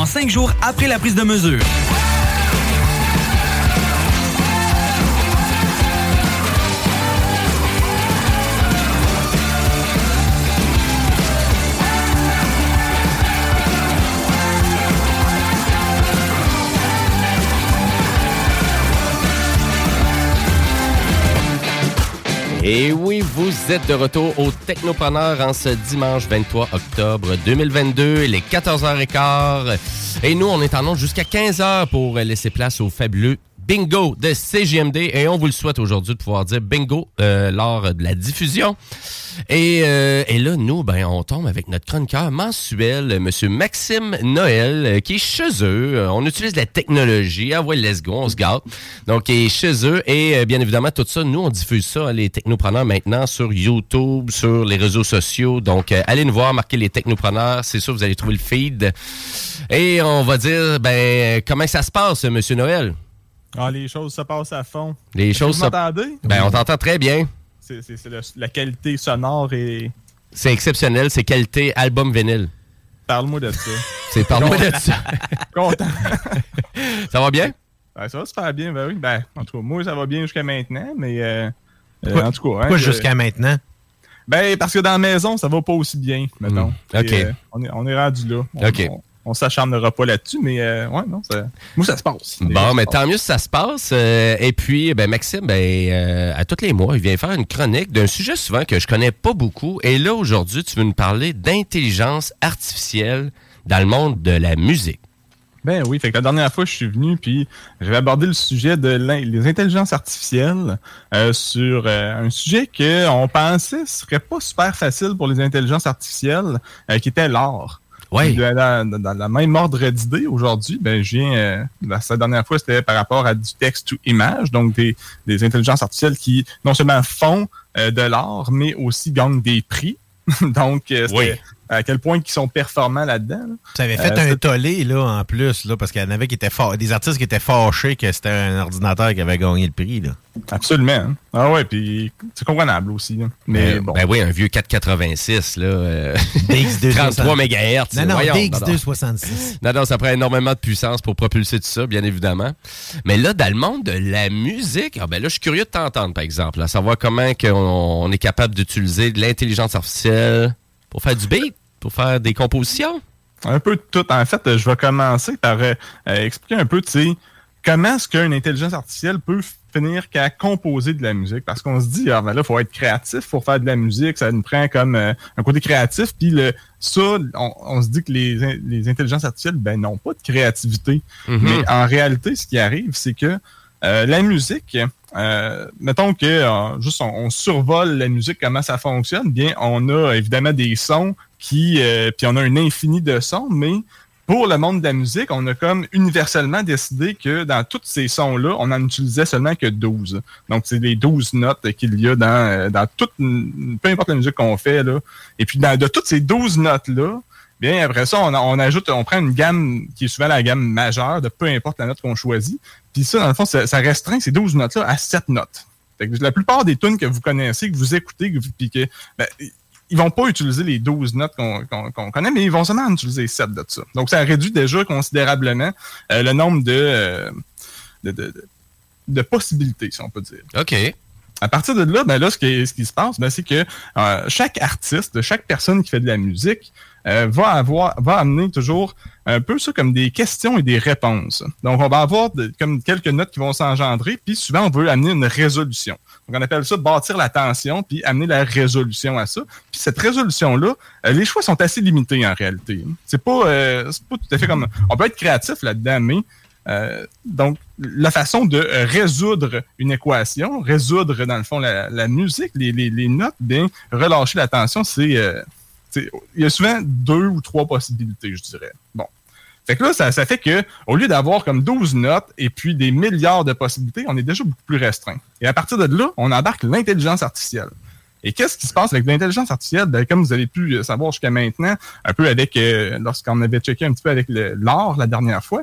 dans 5 jours après la prise de mesure. Et oui, vous êtes de retour au Technopreneur en ce dimanche 23 octobre 2022, il est 14h15. Et nous, on est en onde jusqu'à 15h pour laisser place au fabuleux bingo de CJMD. Et on vous le souhaite aujourd'hui de pouvoir dire bingo lors de la diffusion. Et là, nous, ben, on tombe avec notre chroniqueur mensuel, M. Maxime Noël, qui est chez eux. On utilise la technologie. Ah ouais, let's go, on se gâte. Donc, il est chez eux. Et bien évidemment, tout ça, nous, on diffuse ça, les technopreneurs, maintenant, sur YouTube, sur les réseaux sociaux. Donc, allez nous voir, marquez les technopreneurs. C'est sûr, vous allez trouver le feed. Et on va dire, ben, comment ça se passe, M. Noël? Ah, les choses se passent à fond. Les choses se passent. Ben, on t'entend très bien. C'est la qualité sonore et. C'est exceptionnel, c'est qualité album vinyle. Parle-moi de ça. C'est parle-moi de ça. Content. Ça va bien? Ben, ça va super bien, ben oui. Ben, en tout cas, moi, ça va bien jusqu'à maintenant, mais. Pourquoi, en tout cas, hein, pourquoi jusqu'à maintenant? Ben, parce que dans la maison, ça va pas aussi bien, mettons. OK. Et, on est rendu là. OK. On s'acharnera pas là-dessus, mais ouais, non, ça, moi, ça se passe. Bon, mais tant mieux si ça se passe. Et puis, ben Maxime, à tous les mois, il vient faire une chronique d'un sujet souvent que je connais pas beaucoup. Et là, aujourd'hui, tu veux nous parler d'intelligence artificielle dans le monde de la musique. Ben oui, fait que la dernière fois, je suis venu, puis j'avais abordé le sujet de les intelligences artificielles sur un sujet qu'on pensait serait pas super facile pour les intelligences artificielles, qui était l'art. Ouais. Dans la même ordre d'idée aujourd'hui, ben, je viens, la dernière fois, c'était par rapport à du texte to image, donc des intelligences artificielles qui non seulement font de l'art, mais aussi gagnent des prix. Donc, oui. À quel point ils sont performants là-dedans. Là. Ça avait fait un tollé, là, en plus, là, parce qu'il y en avait qui étaient des artistes qui étaient fâchés que c'était un ordinateur qui avait gagné le prix. Là. Absolument. Hein? Ah ouais, puis c'est comprenable aussi. Hein? Mais bon. Ben oui, un vieux 486, là. DX266. 33 MHz. Non, DX266. Non, ça prend énormément de puissance pour propulser tout ça, bien évidemment. Mais là, dans le monde de la musique, ah ben là, je suis curieux de t'entendre, par exemple, à savoir comment on est capable d'utiliser de l'intelligence artificielle pour faire du beat, pour faire des compositions. Un peu de tout. En fait, je vais commencer par expliquer un peu, tu sais, comment est-ce qu'une intelligence artificielle peut finir qu'à composer de la musique. Parce qu'on se dit, ah ben là, il faut être créatif pour faire de la musique, ça nous prend comme un côté créatif. Puis on se dit que les intelligences artificielles, ben, n'ont pas de créativité. Mm-hmm. Mais en réalité, ce qui arrive, c'est que la musique, mettons que juste on survole la musique, comment ça fonctionne, bien on a évidemment des sons qui, puis on a un infini de sons, mais pour le monde de la musique, on a comme universellement décidé que dans tous ces sons-là, on n'en utilisait seulement que 12. Donc, c'est les 12 notes qu'il y a dans toute, peu importe la musique qu'on fait, là. Et puis, de toutes ces 12 notes-là, bien, après ça, on prend une gamme qui est souvent la gamme majeure de peu importe la note qu'on choisit. Puis ça, dans le fond, ça restreint ces 12 notes-là à 7 notes. Fait que la plupart des tunes que vous connaissez, que vous écoutez, puis que ben, ils vont pas utiliser les 12 notes qu'on connaît, mais ils vont seulement en utiliser 7 de ça. Donc, ça réduit déjà considérablement le nombre de possibilités, si on peut dire. OK. À partir de là, ben là, ce qui se passe, ben, c'est que chaque artiste, chaque personne qui fait de la musique va amener toujours un peu ça comme des questions et des réponses. Donc, on va avoir comme quelques notes qui vont s'engendrer, puis souvent, on veut amener une résolution. Donc, on appelle ça bâtir la tension, puis amener la résolution à ça. Puis cette résolution-là, les choix sont assez limités en réalité. C'est pas tout à fait comme... On peut être créatif là-dedans, mais... donc, la façon de résoudre une équation, résoudre, dans le fond, la musique, les notes, bien, relâcher la tension, c'est... Il y a souvent 2 ou 3 possibilités, je dirais. Bon. Fait que là, ça fait que, au lieu d'avoir comme 12 notes et puis des milliards de possibilités, on est déjà beaucoup plus restreint. Et à partir de là, on embarque l'intelligence artificielle. Et qu'est-ce qui se passe avec l'intelligence artificielle? Ben, comme vous avez pu savoir jusqu'à maintenant, un peu avec, lorsqu'on avait checké un petit peu avec l'art la dernière fois,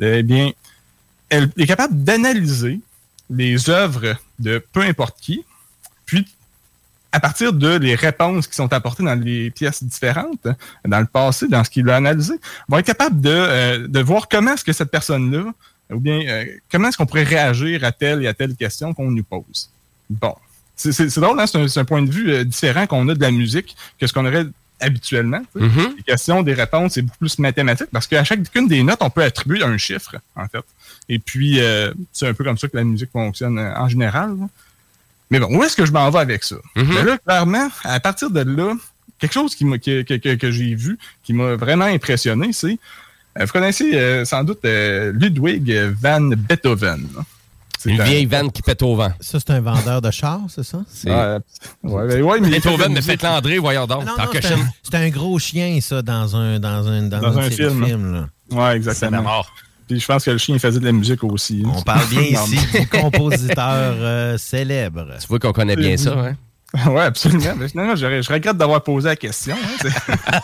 eh bien, elle est capable d'analyser les œuvres de peu importe qui, puis à partir de les réponses qui sont apportées dans les pièces différentes, dans le passé, dans ce qu'il a analysé, va être capable de voir comment est-ce que cette personne-là, ou bien comment est-ce qu'on pourrait réagir à telle et à telle question qu'on nous pose. Bon, c'est drôle, hein? C'est un point de vue différent qu'on a de la musique que ce qu'on aurait habituellement. Mm-hmm. Les questions, des réponses, c'est beaucoup plus mathématique parce qu'à chacune des notes, on peut attribuer un chiffre, en fait. Et puis, c'est un peu comme ça que la musique fonctionne en général, là. Mais bon, où est-ce que je m'en vais avec ça? Mm-hmm. Ben là, clairement, à partir de là, quelque chose que j'ai vu, qui m'a vraiment impressionné, c'est... vous connaissez sans doute Ludwig van Beethoven. C'est une vieille vanne qui pète au vent. Ça, c'est un vendeur de chars, c'est ça? Mais Beethoven de Fête Landré, voyons donc. Non, c'est un gros chien, ça, dans un film. Oui, exactement. C'est la mort. Puis je pense que le chien faisait de la musique aussi. On parle bien ici du compositeur célèbre. Tu vois qu'on connaît bien ça, hein? Oui, absolument. Mais finalement, je regrette d'avoir posé la question. Hein,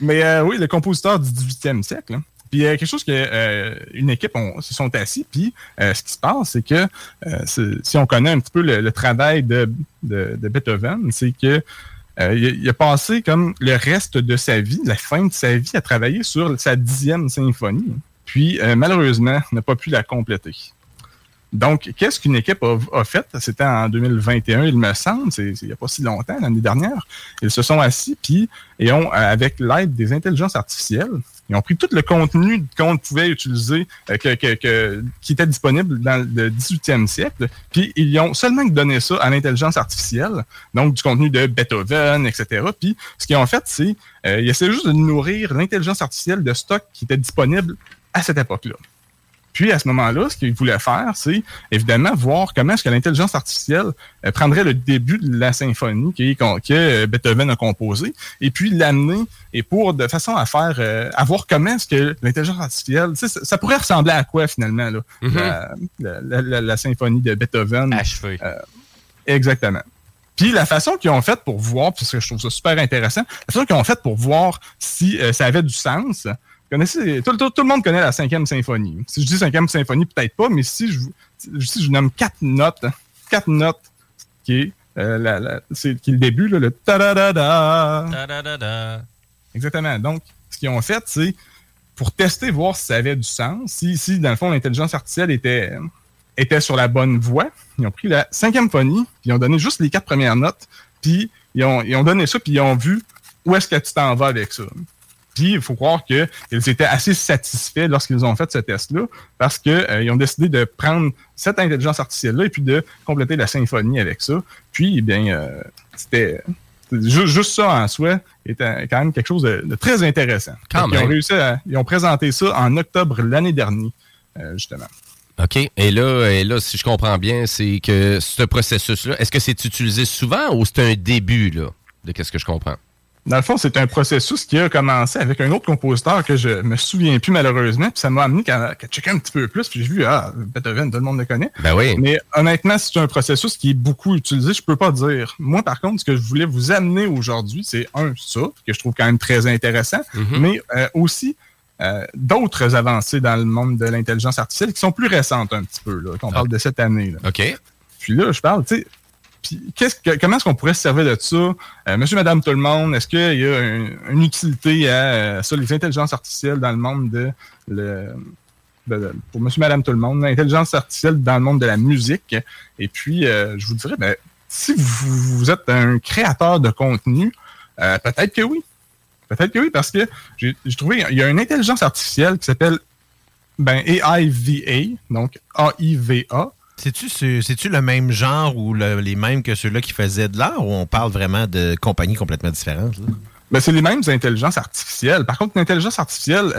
mais oui, le compositeur du 18e siècle. Hein. Puis quelque chose que une équipe se sont assis, puis ce qui se passe, c'est que si on connaît un petit peu le travail de Beethoven, c'est que il a passé comme le reste de sa vie, la fin de sa vie, à travailler sur sa 10e symphonie. Puis, malheureusement, n'a pas pu la compléter. Donc, qu'est-ce qu'une équipe a fait? C'était en 2021, il me semble, il n'y a pas si longtemps, l'année dernière. Ils se sont assis, puis, et ont, avec l'aide des intelligences artificielles, ils ont pris tout le contenu qu'on pouvait utiliser, qui était disponible dans le 18e siècle, puis ils ont seulement donné ça à l'intelligence artificielle, donc du contenu de Beethoven, etc. Puis ce qu'ils ont fait, c'est ils essaient juste de nourrir l'intelligence artificielle de stock qui était disponible à cette époque-là. Puis à ce moment-là, ce qu'ils voulaient faire, c'est évidemment voir comment est-ce que l'intelligence artificielle prendrait le début de la symphonie que Beethoven a composée et puis l'amener et de façon à faire à voir comment est-ce que l'intelligence artificielle, ça pourrait ressembler à quoi finalement là, mm-hmm. la symphonie de Beethoven achevée. Exactement. Puis la façon qu'ils ont faite pour voir, parce que je trouve ça super intéressant, la façon qu'ils ont faite pour voir si ça avait du sens. Tout le monde connaît la 5e symphonie. Si je dis 5e symphonie, peut-être pas, mais si je nomme quatre notes, qui est, qui est le début, là, le ta-da-da-da. Ta-da-da-da. Exactement. Donc, ce qu'ils ont fait, c'est pour tester, voir si ça avait du sens, si dans le fond, l'intelligence artificielle était sur la bonne voie. Ils ont pris la 5e symphonie, puis ils ont donné juste les 4 premières notes, puis ils ont donné ça, puis ils ont vu où est-ce que tu t'en vas avec ça. Puis, il faut croire qu'ils étaient assez satisfaits lorsqu'ils ont fait ce test-là parce qu'ils ont décidé de prendre cette intelligence artificielle-là et puis de compléter la symphonie avec ça. Puis, eh bien, c'était juste ça en soi était quand même quelque chose de très intéressant. Quand même. Ils ont présenté ça en octobre l'année dernière, justement. OK. Et là, si je comprends bien, c'est que ce processus-là, est-ce que c'est utilisé souvent ou c'est un début là, de qu'est-ce que je comprends? Dans le fond, c'est un processus qui a commencé avec un autre compositeur que je me souviens plus malheureusement, puis ça m'a amené qu'à checker un petit peu plus, puis j'ai vu, Beethoven, tout le monde le connaît. Ben oui. Mais honnêtement, c'est un processus qui est beaucoup utilisé, je peux pas dire. Moi, par contre, ce que je voulais vous amener aujourd'hui, c'est ça, que je trouve quand même très intéressant, mm-hmm. mais aussi d'autres avancées dans le monde de l'intelligence artificielle qui sont plus récentes un petit peu, là, qu'on parle de cette année. Là. OK. Puis là, je parle, tu sais, puis comment est-ce qu'on pourrait se servir de ça? Monsieur, madame, tout le monde, est-ce qu'il y a une utilité à ça, les intelligences artificielles dans le monde pour monsieur, madame, tout le monde, l'intelligence artificielle dans le monde de la musique? Et puis, je vous dirais, ben, si vous êtes un créateur de contenu, peut-être que oui. Peut-être que oui, parce que j'ai trouvé, il y a une intelligence artificielle qui s'appelle AIVA, donc AIVA. C'est-tu le même genre ou les mêmes que ceux-là qui faisaient de l'art ou on parle vraiment de compagnies complètement différentes? Ben, c'est les mêmes intelligences artificielles. Par contre, l'intelligence artificielle,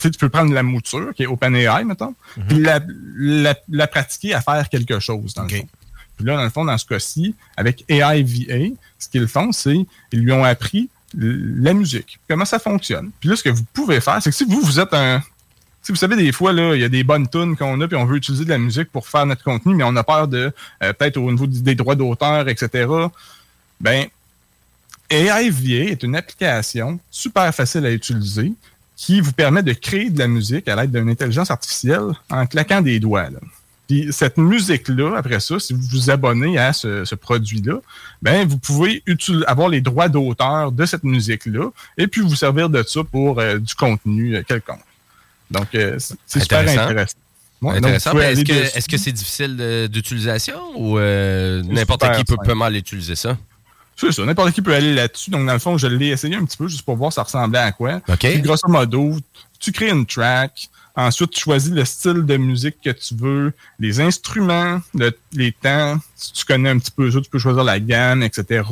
tu peux prendre la mouture, qui est OpenAI, mettons, mm-hmm. puis la pratiquer à faire quelque chose, dans le fond. Puis là, dans le fond, dans ce cas-ci, avec AIVA, ce qu'ils font, c'est ils lui ont appris la musique, comment ça fonctionne. Puis là, ce que vous pouvez faire, c'est que si vous êtes un... Si vous savez, des fois, là, il y a des bonnes tunes qu'on a, puis on veut utiliser de la musique pour faire notre contenu, mais on a peur de, peut-être au niveau des droits d'auteur, etc. Ben, AIVA est une application super facile à utiliser qui vous permet de créer de la musique à l'aide d'une intelligence artificielle en claquant des doigts, là. Puis cette musique-là, après ça, si vous vous abonnez à ce produit-là, ben vous pouvez avoir les droits d'auteur de cette musique-là et puis vous servir de ça pour du contenu quelconque. Donc, c'est intéressant. Super intéressant. Ouais, intéressant. Donc, est-ce que c'est difficile d'utilisation ou n'importe qui peut mal utiliser ça? C'est ça. N'importe qui peut aller là-dessus. Donc, dans le fond, je l'ai essayé un petit peu juste pour voir ça ressemblait à quoi. Okay. Puis, grosso modo, tu crées une track. Ensuite, tu choisis le style de musique que tu veux, les instruments, les temps. Si tu connais un petit peu ça, tu peux choisir la gamme, etc.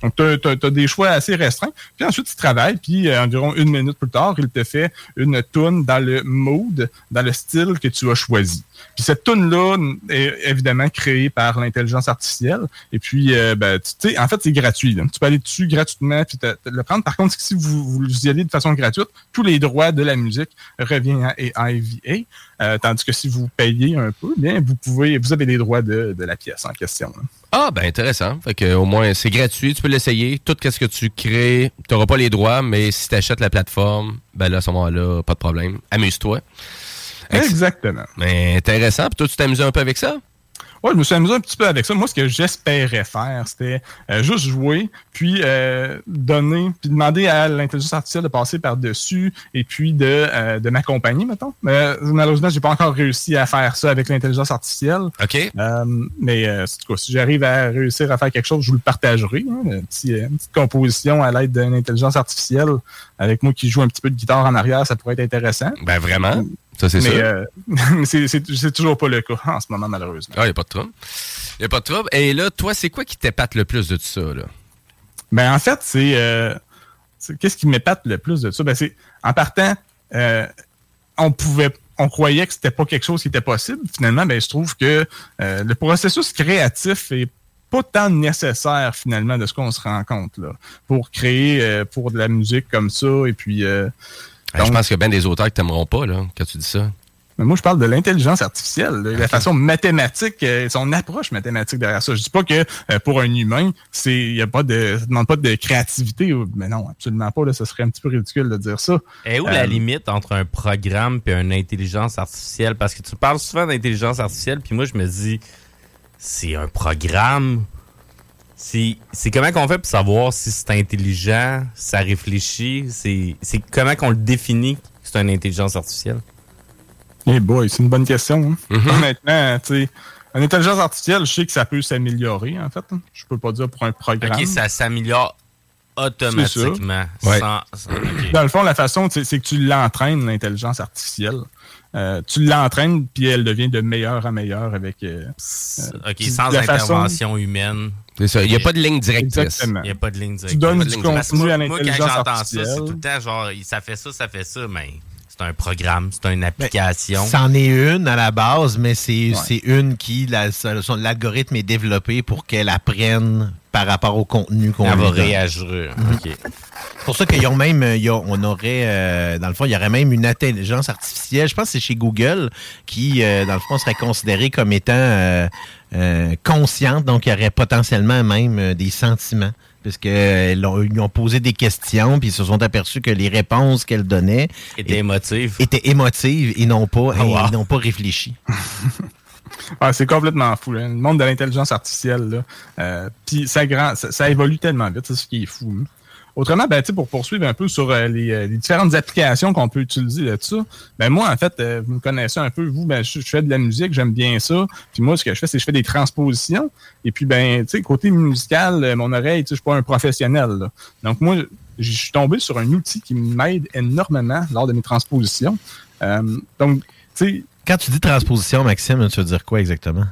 Donc, tu as des choix assez restreints. Puis ensuite, tu travailles. Puis, environ 1 minute plus tard, il te fait une toune dans le mode, dans le style que tu as choisi. Puis, cette toune-là est évidemment créée par l'intelligence artificielle. Et puis, tu sais, en fait, c'est gratuit. Là. Tu peux aller dessus gratuitement puis le prendre. Par contre, si vous y allez de façon gratuite, tous les droits de la musique reviennent à AIVA. Tandis que si vous payez un peu, bien, vous avez les droits de la pièce en question. Hein. Ah, ben intéressant. Fait que, au moins, c'est gratuit, tu peux l'essayer. Tout ce que tu crées, tu n'auras pas les droits, mais si tu achètes la plateforme, ben là, à ce moment-là, pas de problème. Amuse-toi. Exactement. Ben, intéressant. Puis toi, tu t'amuses un peu avec ça? Oui, je me suis amusé un petit peu avec ça. Moi, ce que j'espérais faire, c'était juste jouer, puis donner, puis demander à l'intelligence artificielle de passer par-dessus et puis de m'accompagner, mettons. Malheureusement, j'ai pas encore réussi à faire ça avec l'intelligence artificielle. OK. Mais c'est quoi, si j'arrive à réussir à faire quelque chose, je vous le partagerai. Hein, une petite composition à l'aide d'une intelligence artificielle. Avec moi qui joue un petit peu de guitare en arrière, ça pourrait être intéressant. Ben vraiment. Ça, c'est sûr. Mais c'est toujours pas le cas en ce moment, malheureusement. Ah, il n'y a pas de trouble. Et là, toi, c'est quoi qui t'épate le plus de tout ça, là? Ben, en fait, c'est qu'est-ce qui m'épate le plus de tout ça? Ben, c'est, en partant, on croyait que c'était pas quelque chose qui était possible. Finalement, ben, je trouve que le processus créatif est pas tant nécessaire, finalement, de ce qu'on se rend compte, là, pour créer pour de la musique comme ça, et puis... Donc, je pense qu'il y a bien des auteurs qui t'aimeront pas là, quand tu dis ça. Mais moi, je parle de l'intelligence artificielle, de la façon mathématique, son approche mathématique derrière ça. Je dis pas que pour un humain, ça demande pas de créativité. Mais non, absolument pas. Là, ce serait un petit peu ridicule de dire ça. Et où la limite entre un programme et une intelligence artificielle? Parce que tu parles souvent d'intelligence artificielle, puis moi, je me dis, c'est un programme... C'est comment qu'on fait pour savoir si c'est intelligent, ça réfléchit, c'est comment qu'on le définit que c'est une intelligence artificielle? Eh hey boy, c'est une bonne question. Hein? Mm-hmm. Maintenant, tu sais, une intelligence artificielle, je sais que ça peut s'améliorer, en fait. Je peux pas dire pour un programme. OK, ça s'améliore automatiquement. Ouais. Okay. Dans le fond, la façon, c'est que tu l'entraînes, l'intelligence artificielle. Tu l'entraînes, puis elle devient de meilleure en meilleure avec... OK, sans intervention humaine. C'est ça. Il n'y a pas de ligne directrice. Il n'y a pas de ligne directrice. Tu donnes du contenu à l'intelligence artificielle. Ça, c'est tout le temps genre, ça fait ça, mais c'est un programme, c'est une application. C'en est une à la base, mais c'est une qui, l'algorithme est développé pour qu'elle apprenne par rapport au contenu qu'on va réagir. Okay. C'est pour ça il y aurait même une intelligence artificielle, je pense que c'est chez Google, qui, dans le fond, serait considérée comme étant consciente, donc il y aurait potentiellement même des sentiments. Parce qu'ils ont posé des questions, puis ils se sont aperçus que les réponses qu'elle donnait étaient émotives et n'ont pas réfléchi. Ah, c'est complètement fou. Hein. Le monde de l'intelligence artificielle, là. Puis ça évolue tellement vite, c'est ce qui est fou. Hein. Autrement, ben, pour poursuivre un peu sur les différentes applications qu'on peut utiliser là-dessus, ben moi, en fait, vous me connaissez un peu, vous, ben, je fais de la musique, j'aime bien ça. Puis moi, ce que je fais, c'est que je fais des transpositions. Et puis, ben, tu sais, côté musical, mon oreille, je suis pas un professionnel. Là. Donc, moi, je suis tombé sur un outil qui m'aide énormément lors de mes transpositions. Donc, tu sais. Quand tu dis transposition, Maxime, tu veux dire quoi exactement?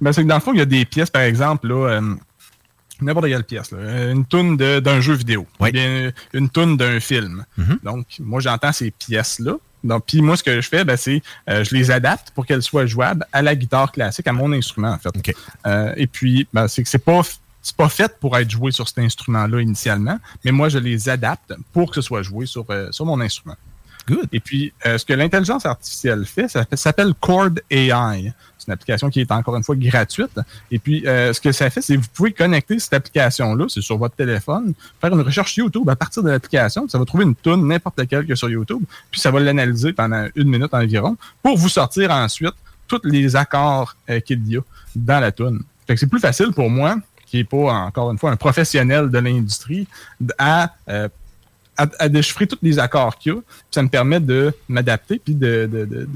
Ben, c'est que dans le fond, il y a des pièces, par exemple, là. N'importe quelle pièce, là. Une toune d'un jeu vidéo, oui. Une toune d'un film. Mm-hmm. Donc, moi, j'entends ces pièces-là. Donc, puis moi, ce que je fais, ben, c'est je les adapte pour qu'elles soient jouables à la guitare classique, à mon instrument, en fait. Okay. Et puis, ben, c'est que c'est pas fait pour être joué sur cet instrument-là initialement, mais moi, je les adapte pour que ce soit joué sur mon instrument. Good. Et puis, ce que l'intelligence artificielle fait, ça s'appelle Chord AI. C'est une application qui est encore une fois gratuite. Et puis, ce que ça fait, c'est que vous pouvez connecter cette application-là, c'est sur votre téléphone, faire une recherche YouTube à partir de l'application. Ça va trouver une toune, n'importe laquelle que sur YouTube, puis ça va l'analyser pendant 1 minute environ pour vous sortir ensuite tous les accords qu'il y a dans la toune. Fait que c'est plus facile pour moi, qui n'est pas, encore une fois, un professionnel de l'industrie, à déchiffrer tous les accords qu'il y a. Ça me permet de m'adapter puis de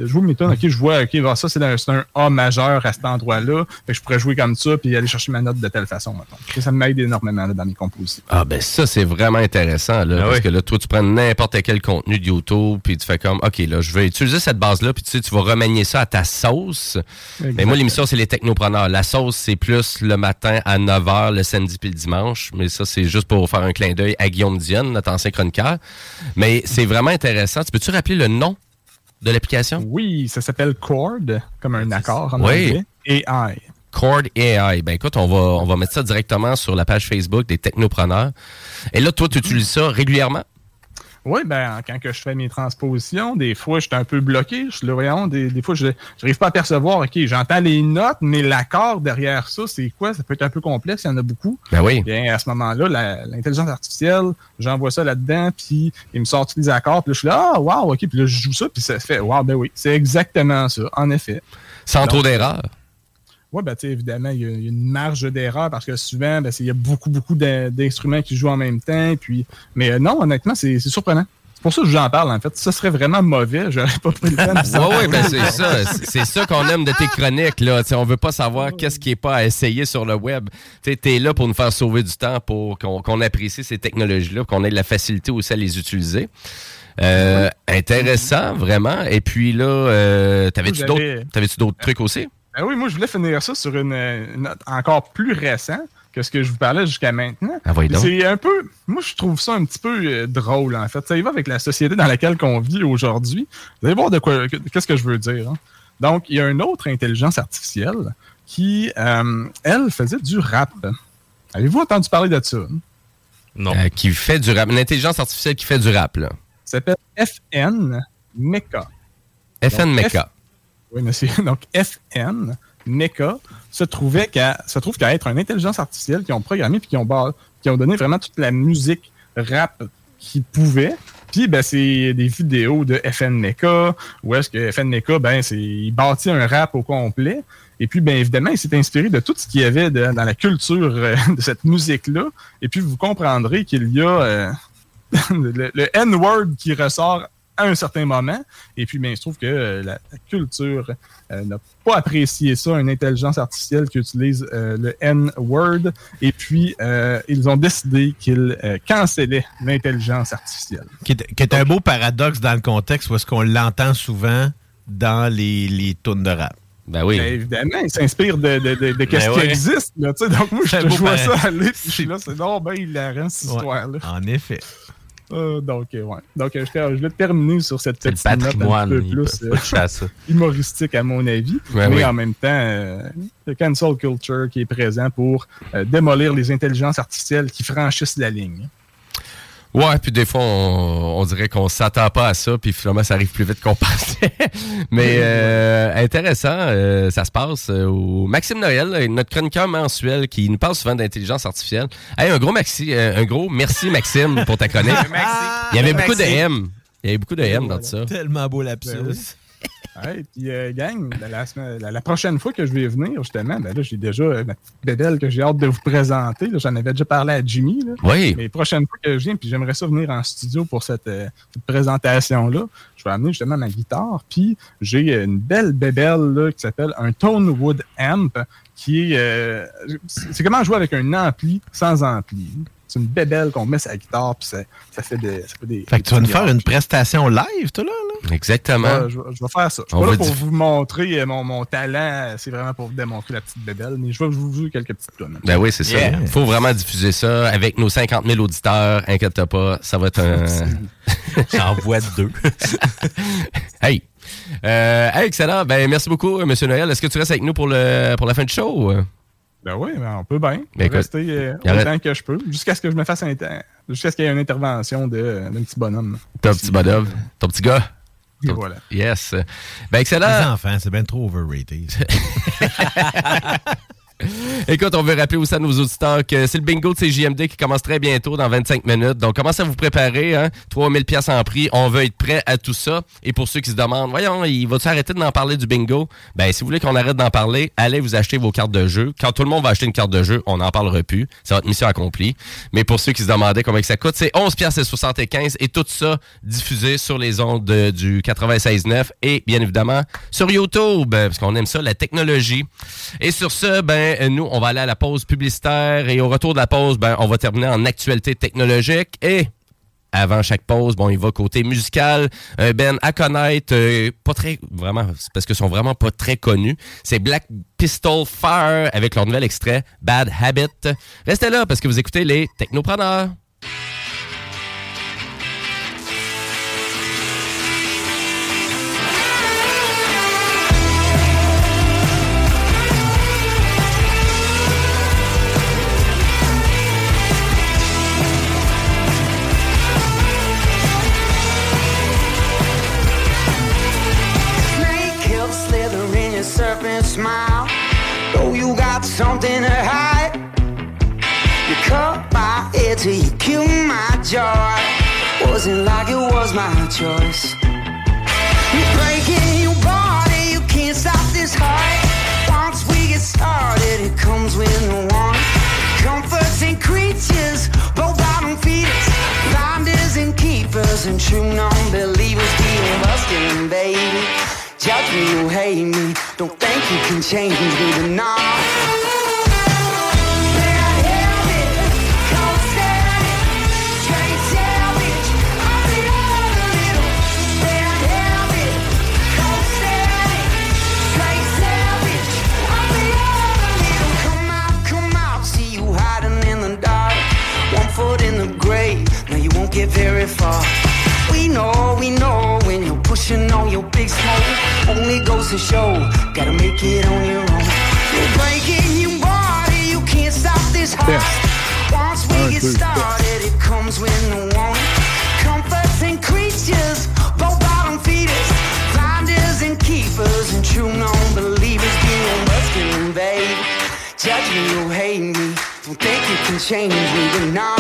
jouer mes tunes. OK, je vois, OK, ça, c'est un A majeur à cet endroit-là. Fait que je pourrais jouer comme ça puis aller chercher ma note de telle façon, mettons. Et ça m'aide énormément là, dans mes compositions. Ah, ben ça, c'est vraiment intéressant, là. Ah, parce que là, toi, tu prends n'importe quel contenu de YouTube puis tu fais comme, OK, là, je vais utiliser cette base-là puis tu sais, tu vas remanier ça à ta sauce. Exactement. Mais moi, l'émission, c'est les technopreneurs. La sauce, c'est plus le matin à 9h, le samedi puis le dimanche. Mais ça, c'est juste pour faire un clin d'œil à Guillaume Dionne, notre ancien chroniqueur. Mais c'est vraiment intéressant. Tu peux-tu rappeler le nom de l'application? Oui, ça s'appelle Chord, comme un accord en anglais, AI. Chord AI. Ben écoute, on va mettre ça directement sur la page Facebook des technopreneurs. Et là, toi, tu utilises ça régulièrement? Oui, ben quand que je fais mes transpositions, des fois, je suis un peu bloqué. Des fois, je n'arrive pas à percevoir. OK, j'entends les notes, mais l'accord derrière ça, c'est quoi? Ça peut être un peu complexe, il y en a beaucoup. Ben oui. Bien, à ce moment-là, l'intelligence artificielle, j'envoie ça là-dedans, puis il me sort tous les accords, puis là, je suis là, ah, wow, OK, puis là, je joue ça, puis ça fait, wow, ben oui, c'est exactement ça, en effet. Sans trop d'erreurs. Oui, ben, tu sais, évidemment, il y a une marge d'erreur parce que souvent, ben, il y a beaucoup d'instruments qui jouent en même temps. Puis... Mais non, honnêtement, c'est surprenant. C'est pour ça que j'en parle, en fait. Ça serait vraiment mauvais. J'aurais pas pris le temps de ça. Oui, ben, c'est ça. C'est ça qu'on aime de tes chroniques, là. T'sais, on veut pas savoir qu'est-ce qui est pas à essayer sur le web. Tu es là pour nous faire sauver du temps, pour qu'on apprécie ces technologies-là, qu'on ait de la facilité aussi à les utiliser. Intéressant, vraiment. Et puis là, t'avais-tu d'autres trucs aussi? Ben oui, moi, je voulais finir ça sur une note encore plus récente que ce que je vous parlais jusqu'à maintenant. Ah, c'est un peu... Moi, je trouve ça un petit peu drôle, en fait. Ça y va avec la société dans laquelle on vit aujourd'hui. Vous allez voir de quoi... Qu'est-ce que je veux dire, hein? Donc, il y a une autre intelligence artificielle qui, elle, faisait du rap. Avez-vous entendu parler de ça? Non. Qui fait du rap. Une intelligence artificielle qui fait du rap, là. Ça s'appelle FN Mecha. FN Mecha. Oui, monsieur. Donc, FN, Mecha, se trouve qu'à être une intelligence artificielle qu'ils ont programmée et qui ont donné vraiment toute la musique rap qu'ils pouvaient. Puis, ben, c'est des vidéos de FN Mecha, où est-ce que FN Mecha, ben, il bâtit un rap au complet. Et puis, bien évidemment, il s'est inspiré de tout ce qu'il y avait dans la culture de cette musique-là. Et puis, vous comprendrez qu'il y a le N-word qui ressort à un certain moment, et puis bien, il se trouve que la culture n'a pas apprécié ça, une intelligence artificielle qui utilise le N-word, et puis ils ont décidé qu'ils cancellaient l'intelligence artificielle. Qui est un beau paradoxe dans le contexte où est-ce qu'on l'entend souvent dans les tunes de rap. Ben oui. Ben évidemment, il s'inspire de qu'est-ce qui existe, là, tu sais, donc moi, je vois ça aller, puis je suis là, c'est non, ben il la rend cette histoire-là. En effet. Donc, je vais terminer sur cette petite note un peu plus humoristique, à mon avis. Ouais, mais en même temps, le cancel culture qui est présent pour démolir les intelligences artificielles qui franchissent la ligne. Ouais, puis des fois, on dirait qu'on s'attend pas à ça, puis finalement, ça arrive plus vite qu'on pensait. Mais intéressant, ça se passe au Maxime Noël, notre chroniqueur mensuel qui nous parle souvent d'intelligence artificielle. Hey, un gros merci, Maxime, pour ta chronique. Il y avait beaucoup de M. Il y avait beaucoup de M dans ça. Tellement beau lapsus. Ben oui. Ouais, puis gang, la prochaine fois que je vais venir, justement, ben là, j'ai déjà ma petite bébelle que j'ai hâte de vous présenter. Là, j'en avais déjà parlé à Jimmy. Là. Oui. Mais la prochaine fois que je viens, puis j'aimerais ça venir en studio pour cette présentation-là, je vais amener justement ma guitare. Puis j'ai une belle bébelle là, qui s'appelle un Tonewood Amp, qui est... c'est comment jouer avec un ampli sans ampli. C'est une bébelle qu'on met sa guitare, puis ça fait des... Fait que tu vas nous faire une prestation live, toi, là? Exactement. Je vais faire ça. Je suis pas là pour vous montrer mon talent. C'est vraiment pour vous démontrer la petite bébelle, mais je vais vous jouer quelques petites tonnes. Ben oui, c'est ça. Il faut vraiment diffuser ça avec nos 50 000 auditeurs. Inquiète-toi pas, ça va être un... J'en vois deux. Hey! Excellent. Ben merci beaucoup, M. Noël. Est-ce que tu restes avec nous pour la fin du show? Ben oui, ben on peut bien. Ben rester autant que je peux, jusqu'à ce que je me fasse jusqu'à ce qu'il y ait une intervention d'un petit bonhomme. Ton petit bonhomme, ton petit gars. Et voilà. Yes. Ben excellent. Les enfants, c'est bien trop overrated. Écoute, on veut rappeler aussi à nos auditeurs que c'est le bingo de CJMD qui commence très bientôt, dans 25 minutes. Donc, commencez à vous préparer. Hein? 3 000 $ en prix. On veut être prêt à tout ça. Et pour ceux qui se demandent, voyons, il va-tu arrêter d'en parler du bingo? Ben, si vous voulez qu'on arrête d'en parler, allez vous acheter vos cartes de jeu. Quand tout le monde va acheter une carte de jeu, on n'en parlera plus. C'est votre mission accomplie. Mais pour ceux qui se demandaient combien que ça coûte, c'est 11,75 $ et tout ça diffusé sur les ondes du 96.9 et bien évidemment sur YouTube, parce qu'on aime ça, la technologie. Et sur ce, ben, nous, on va aller à la pause publicitaire et au retour de la pause, ben, on va terminer en actualité technologique et... Avant chaque pause, bon, il va côté musical, ben à connaître, pas très, vraiment, parce qu'ils sont vraiment pas très connus. C'est Black Pistol Fire avec leur nouvel extrait, Bad Habit. Restez là parce que vous écoutez les Technopreneurs. Smile, though you got something to hide. You cut my ear till you kill my joy. Wasn't like it was my choice. You're breaking your body, you can't stop this heart. Once we get started, it comes with no one. Comforts and creatures, both bottom feeders, blinders and keepers, and true non-believers. Being busting, baby. Judge me, you hate me. Don't think you can change me, baby, no. Bad habit, cold static, straight salvage. I'll be all a little. Bad habit, cold static, straight salvage. I'll be all a little. Come out, see you hiding in the dark. One foot in the grave, now you won't get very far. We know when you're pushing on your big smoke. Only goes to show, gotta make it on your own. You're breaking your body, you can't stop this heart. Once we get started, it comes when no one. Comforts and creatures, both bottom feeders, finders and keepers, and true non-believers. Being Western, babe, judge me or hate me. Don't think you can change me, but now.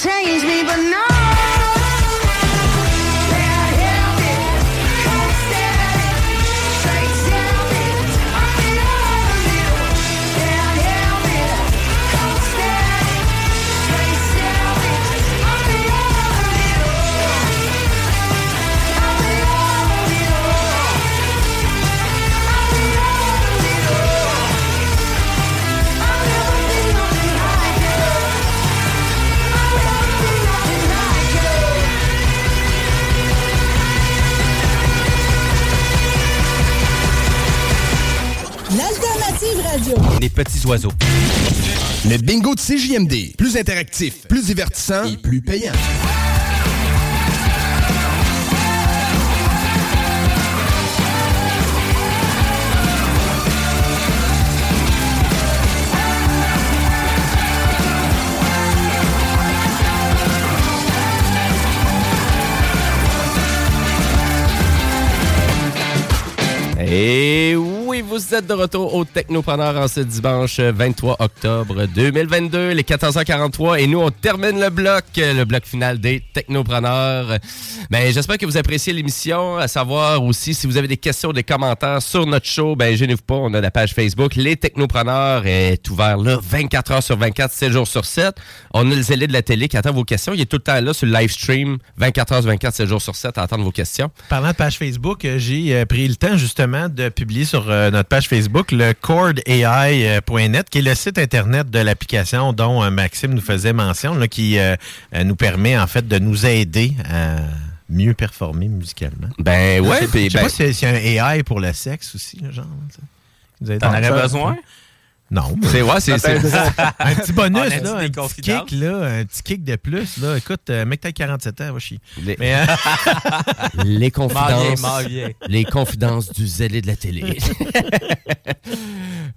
Change me, but no. Les petits oiseaux. Le bingo de CJMD. Plus interactif, plus divertissant et plus payant. Et oui, vous êtes de retour au Technopreneur en ce dimanche 23 octobre 2022, les 14h43. Et nous, on termine le bloc final des Technopreneurs. Ben, j'espère que vous appréciez l'émission. À savoir aussi, si vous avez des questions, des commentaires sur notre show, ben, gênez-vous pas, on a la page Facebook. Les Technopreneurs est ouvert là, 24h sur 24, 7 jours sur 7. On a le zélé de la télé qui attend vos questions. Il est tout le temps là sur le live stream, 24h sur 24, 7 jours sur 7, à attendre vos questions. Parlant de page Facebook, j'ai pris le temps justement de publier sur notre page Facebook le chordai.net, qui est le site internet de l'application dont Maxime nous faisait mention, là, qui nous permet en fait de nous aider à mieux performer musicalement. Ben ouais, puis je sais pas si il y a un AI pour le sexe aussi, là, genre. Vous t'en aurais besoin? Non. C'est un petit bonus, là, un petit kick, là, un petit kick de plus. Là. Écoute, mec, t'as 47 ans, va chier. Les confidences. Les confidences du zélé de la télé.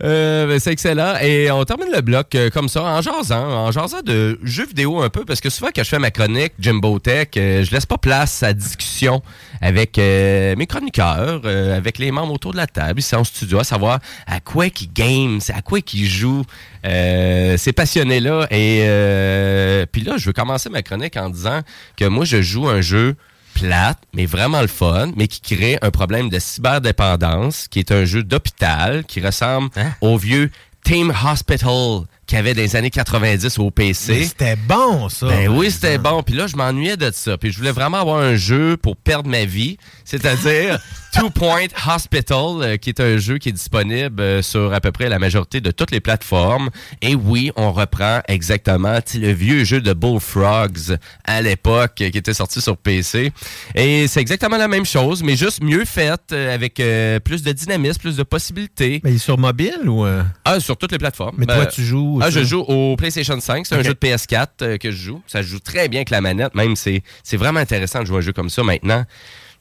C'est excellent. Et on termine le bloc comme ça, en jasant de jeux vidéo un peu, parce que souvent quand je fais ma chronique Jimbo Tech, je laisse pas place à discussion avec mes chroniqueurs, avec les membres autour de la table ici en studio, à savoir à quoi qu'ils game, à quoi qu'ils jouent, ces passionnés-là. Et puis là, je veux commencer ma chronique en disant que moi, je joue un jeu plate, mais vraiment le fun, mais qui crée un problème de cyberdépendance, qui est un jeu d'hôpital qui ressemble au vieux Team Hospital qu'il y avait dans les années 90 au PC. Mais c'était bon, ça! Ben oui, c'était bon. Puis là, je m'ennuyais de ça. Puis je voulais vraiment avoir un jeu pour perdre ma vie, c'est-à-dire Two Point Hospital, qui est un jeu qui est disponible sur à peu près la majorité de toutes les plateformes. Et oui, on reprend exactement le vieux jeu de Bullfrogs à l'époque qui était sorti sur PC. Et c'est exactement la même chose, mais juste mieux faite, avec plus de dynamisme, plus de possibilités. Mais il est sur mobile ou... Ah, sur toutes les plateformes. Mais toi, tu joues... je joue au PlayStation 5. C'est un jeu de PS4 que je joue. Ça joue très bien avec la manette. Même, c'est vraiment intéressant de jouer un jeu comme ça maintenant.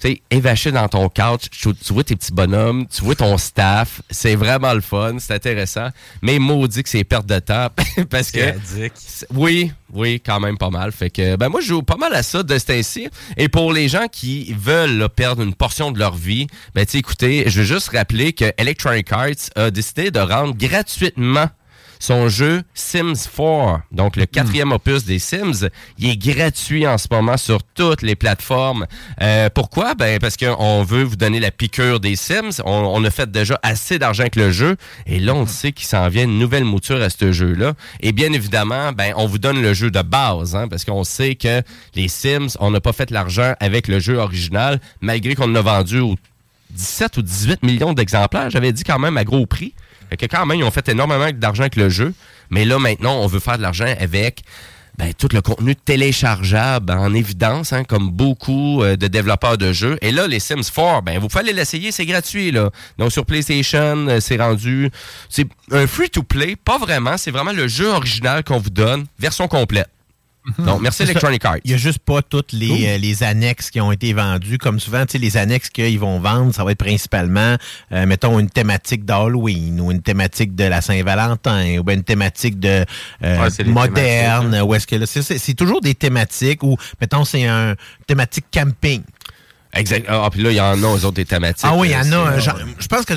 Tu sais, évaché dans ton couch, tu vois tes petits bonhommes, tu vois ton staff. C'est vraiment le fun, c'est intéressant. Mais maudit que c'est perte de temps parce que... C'est oui, quand même pas mal. Fait que, ben moi, je joue pas mal à ça de ce temps-ci. Et pour les gens qui veulent là, perdre une portion de leur vie, ben tu sais, écoutez, je veux juste rappeler que Electronic Arts a décidé de rendre gratuitement son jeu Sims 4, donc le quatrième opus des Sims, il est gratuit en ce moment sur toutes les plateformes. Pourquoi? Ben parce qu'on veut vous donner la piqûre des Sims. On a fait déjà assez d'argent avec le jeu. Et là, on sait qu'il s'en vient une nouvelle mouture à ce jeu-là. Et bien évidemment, ben on vous donne le jeu de base, hein, parce qu'on sait que les Sims, on n'a pas fait l'argent avec le jeu original, malgré qu'on en a vendu 17 ou 18 millions d'exemplaires. J'avais dit quand même à gros prix. Fait que quand même, ils ont fait énormément d'argent avec le jeu. Mais là, maintenant, on veut faire de l'argent avec tout le contenu téléchargeable en évidence, hein, comme beaucoup de développeurs de jeux. Et là, les Sims 4, vous pouvez aller l'essayer, c'est gratuit, là. Donc, sur PlayStation, c'est rendu... C'est un free-to-play, pas vraiment. C'est vraiment le jeu original qu'on vous donne, version complète. Donc, merci Electronic Arts. Il n'y a juste pas toutes les annexes qui ont été vendues. Comme souvent, tu sais, les annexes qu'ils vont vendre, ça va être principalement, mettons, une thématique d'Halloween ou une thématique de la Saint-Valentin ou bien une thématique de moderne. Ou est-ce que là, c'est toujours des thématiques où, mettons, c'est une thématique camping. Exact. Ah, puis là, il y en a, eux autres, des thématiques. Ah oui, il y en a. Je pense que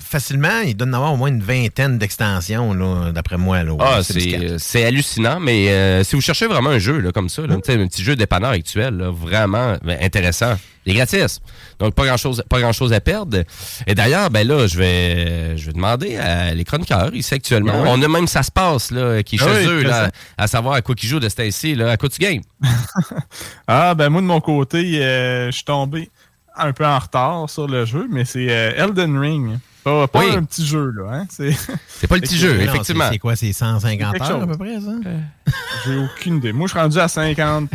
facilement, il doit en avoir au moins une vingtaine d'extensions, là, d'après moi. Là, c'est hallucinant, mais si vous cherchez vraiment un jeu là, comme ça, là, un petit jeu dépanneur actuel, là, vraiment intéressant, il est gratis. Donc, pas grand-chose à perdre. Et d'ailleurs, je vais demander à les chroniqueurs ici actuellement. Oui. On a même Ça se passe, là, qui est chez eux, là, à savoir à quoi qu'ils jouent de Stacy, là, à quoi tu games. Moi, de mon côté, je suis tombé un peu en retard sur le jeu, mais c'est Elden Ring. Pas un petit jeu, là. Hein? C'est pas le petit jeu, effectivement. C'est quoi, c'est 150 heures à peu près, ça? J'ai aucune idée. Moi, je suis rendu à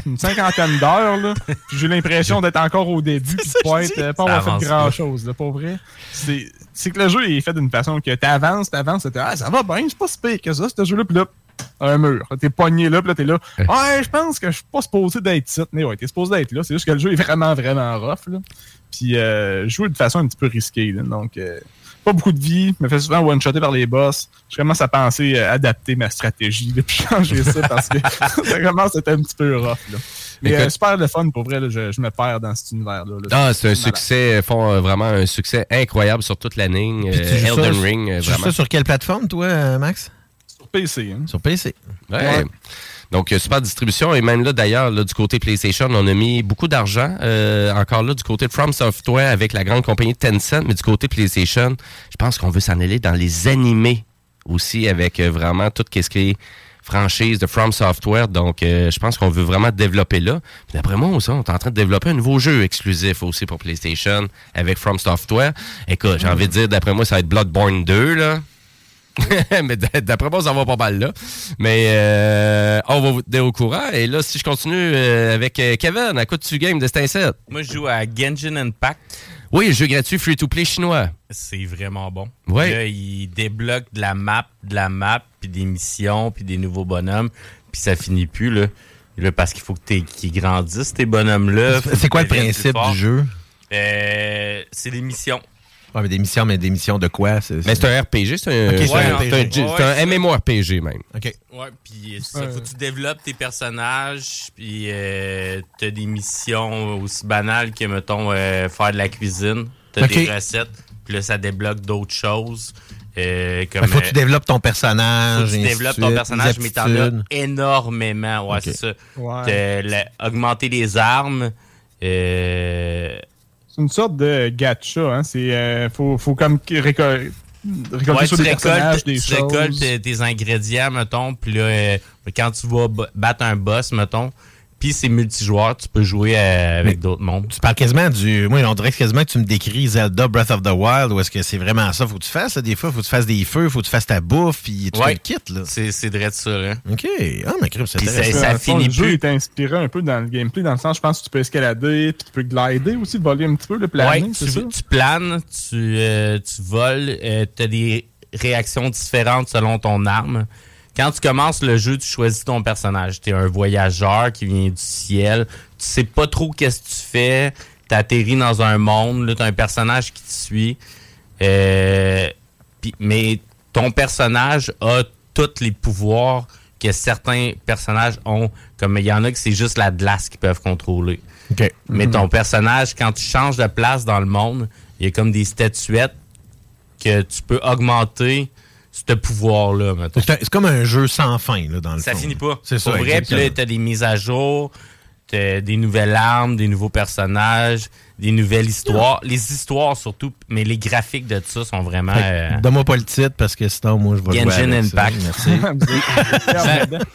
une cinquantaine d'heures, là. J'ai l'impression d'être encore au début et de pas avoir fait grand-chose, là, pour vrai. C'est que le jeu est fait d'une façon que t'avances, ça va bien, c'est pas si pire que ça, ce jeu-là. Puis là, un mur. T'es pogné là, puis là, t'es là. Ouais, je pense que je suis pas supposé d'être ici. Mais ouais, t'es supposé d'être là. C'est juste que le jeu est vraiment, vraiment rough, là. Puis, jouer de façon un petit peu risquée, là. Donc, pas beaucoup de vie, me fait souvent one-shotter par les boss. Je commence à penser à adapter ma stratégie et changer ça parce que ça commence à être un petit peu rough. Là. Mais super le fun, pour vrai, là, je me perds dans cet univers-là. Là. Ah, c'est un succès, font vraiment un succès incroyable sur toute la ligne. Elden Ring, vraiment. Tu joues ça sur quelle plateforme, toi, Max? Sur PC. Hein? Sur PC. Ouais. Donc, super distribution. Et même là, d'ailleurs, là, du côté PlayStation, on a mis beaucoup d'argent. Encore là, du côté de From Software avec la grande compagnie Tencent. Mais du côté PlayStation, je pense qu'on veut s'en aller dans les animés aussi avec vraiment tout ce qui est franchise de From Software. Donc, je pense qu'on veut vraiment développer là. Puis d'après moi aussi, on est en train de développer un nouveau jeu exclusif aussi pour PlayStation avec From Software. Écoute, j'ai envie de dire, d'après moi, ça va être Bloodborne 2, là. Mais d'après moi, ça va pas mal là. Mais on va vous tenir au courant. Et là, si je continue avec Kevin, à quoi tu games de Steam 7? Moi, je joue à Genshin Impact. Oui, jeu gratuit free-to-play chinois. C'est vraiment bon. Ouais. Là, il débloque de la map, puis des missions, puis des nouveaux bonhommes. Puis ça finit plus, là parce qu'il faut qu'ils grandissent, tes bonhommes-là. C'est quoi le principe du jeu? C'est des missions. Ouais, mais des missions de quoi? Mais c'est un RPG, c'est un MMORPG même. OK. Ouais, puis c'est ça, faut que tu développes tes personnages, puis t'as des missions aussi banales que, mettons, faire de la cuisine, t'as des recettes, puis là, ça débloque d'autres choses. Faut que tu développes ton personnage. Mais t'en as énormément, ouais, c'est ça. Ouais. Augmenter les armes, une sorte de gacha, hein. C'est faut comme récolter sur les personnages des choses. Tu récoltes tes ingrédients, mettons, puis là, quand tu vas battre un boss, mettons, puis c'est multijoueur, tu peux jouer avec d'autres mondes. Tu parles quasiment moi, on dirait quasiment que tu me décris Zelda Breath of the Wild, ou est-ce que c'est vraiment ça? Faut que tu fasses ça, des fois, faut que tu fasses des feux, faut que tu fasses ta bouffe, puis tu te quittes, là. C'est vrai de ça, hein. OK. Ah, mais crème, c'est intéressant. Ça finit plus. Le jeu est inspiré un peu dans le gameplay, dans le sens, je pense que tu peux escalader, puis tu peux glider aussi, voler un petit peu, le planer, ouais, c'est ça? Tu planes, tu voles, t'as des réactions différentes selon ton arme. Quand tu commences le jeu, tu choisis ton personnage. T'es un voyageur qui vient du ciel. Tu sais pas trop qu'est-ce que tu fais. T'atterris dans un monde. Là, t'as un personnage qui te suit. Mais ton personnage a tous les pouvoirs que certains personnages ont. Comme il y en a que c'est juste la glace qu'ils peuvent contrôler. Okay. Mais ton personnage, quand tu changes de place dans le monde, il y a comme des statuettes que tu peux augmenter. Ce pouvoir-là, maintenant. C'est comme un jeu sans fin, là, dans le fond. Ça finit pas. C'est ça. Pour vrai, puis là, t'as des mises à jour, t'as des nouvelles armes, des nouveaux personnages, des nouvelles histoires. Les histoires, surtout, mais les graphiques de ça sont vraiment... Donne-moi pas le titre, parce que sinon, moi, je vais jouer avec Impact. Ça. Merci.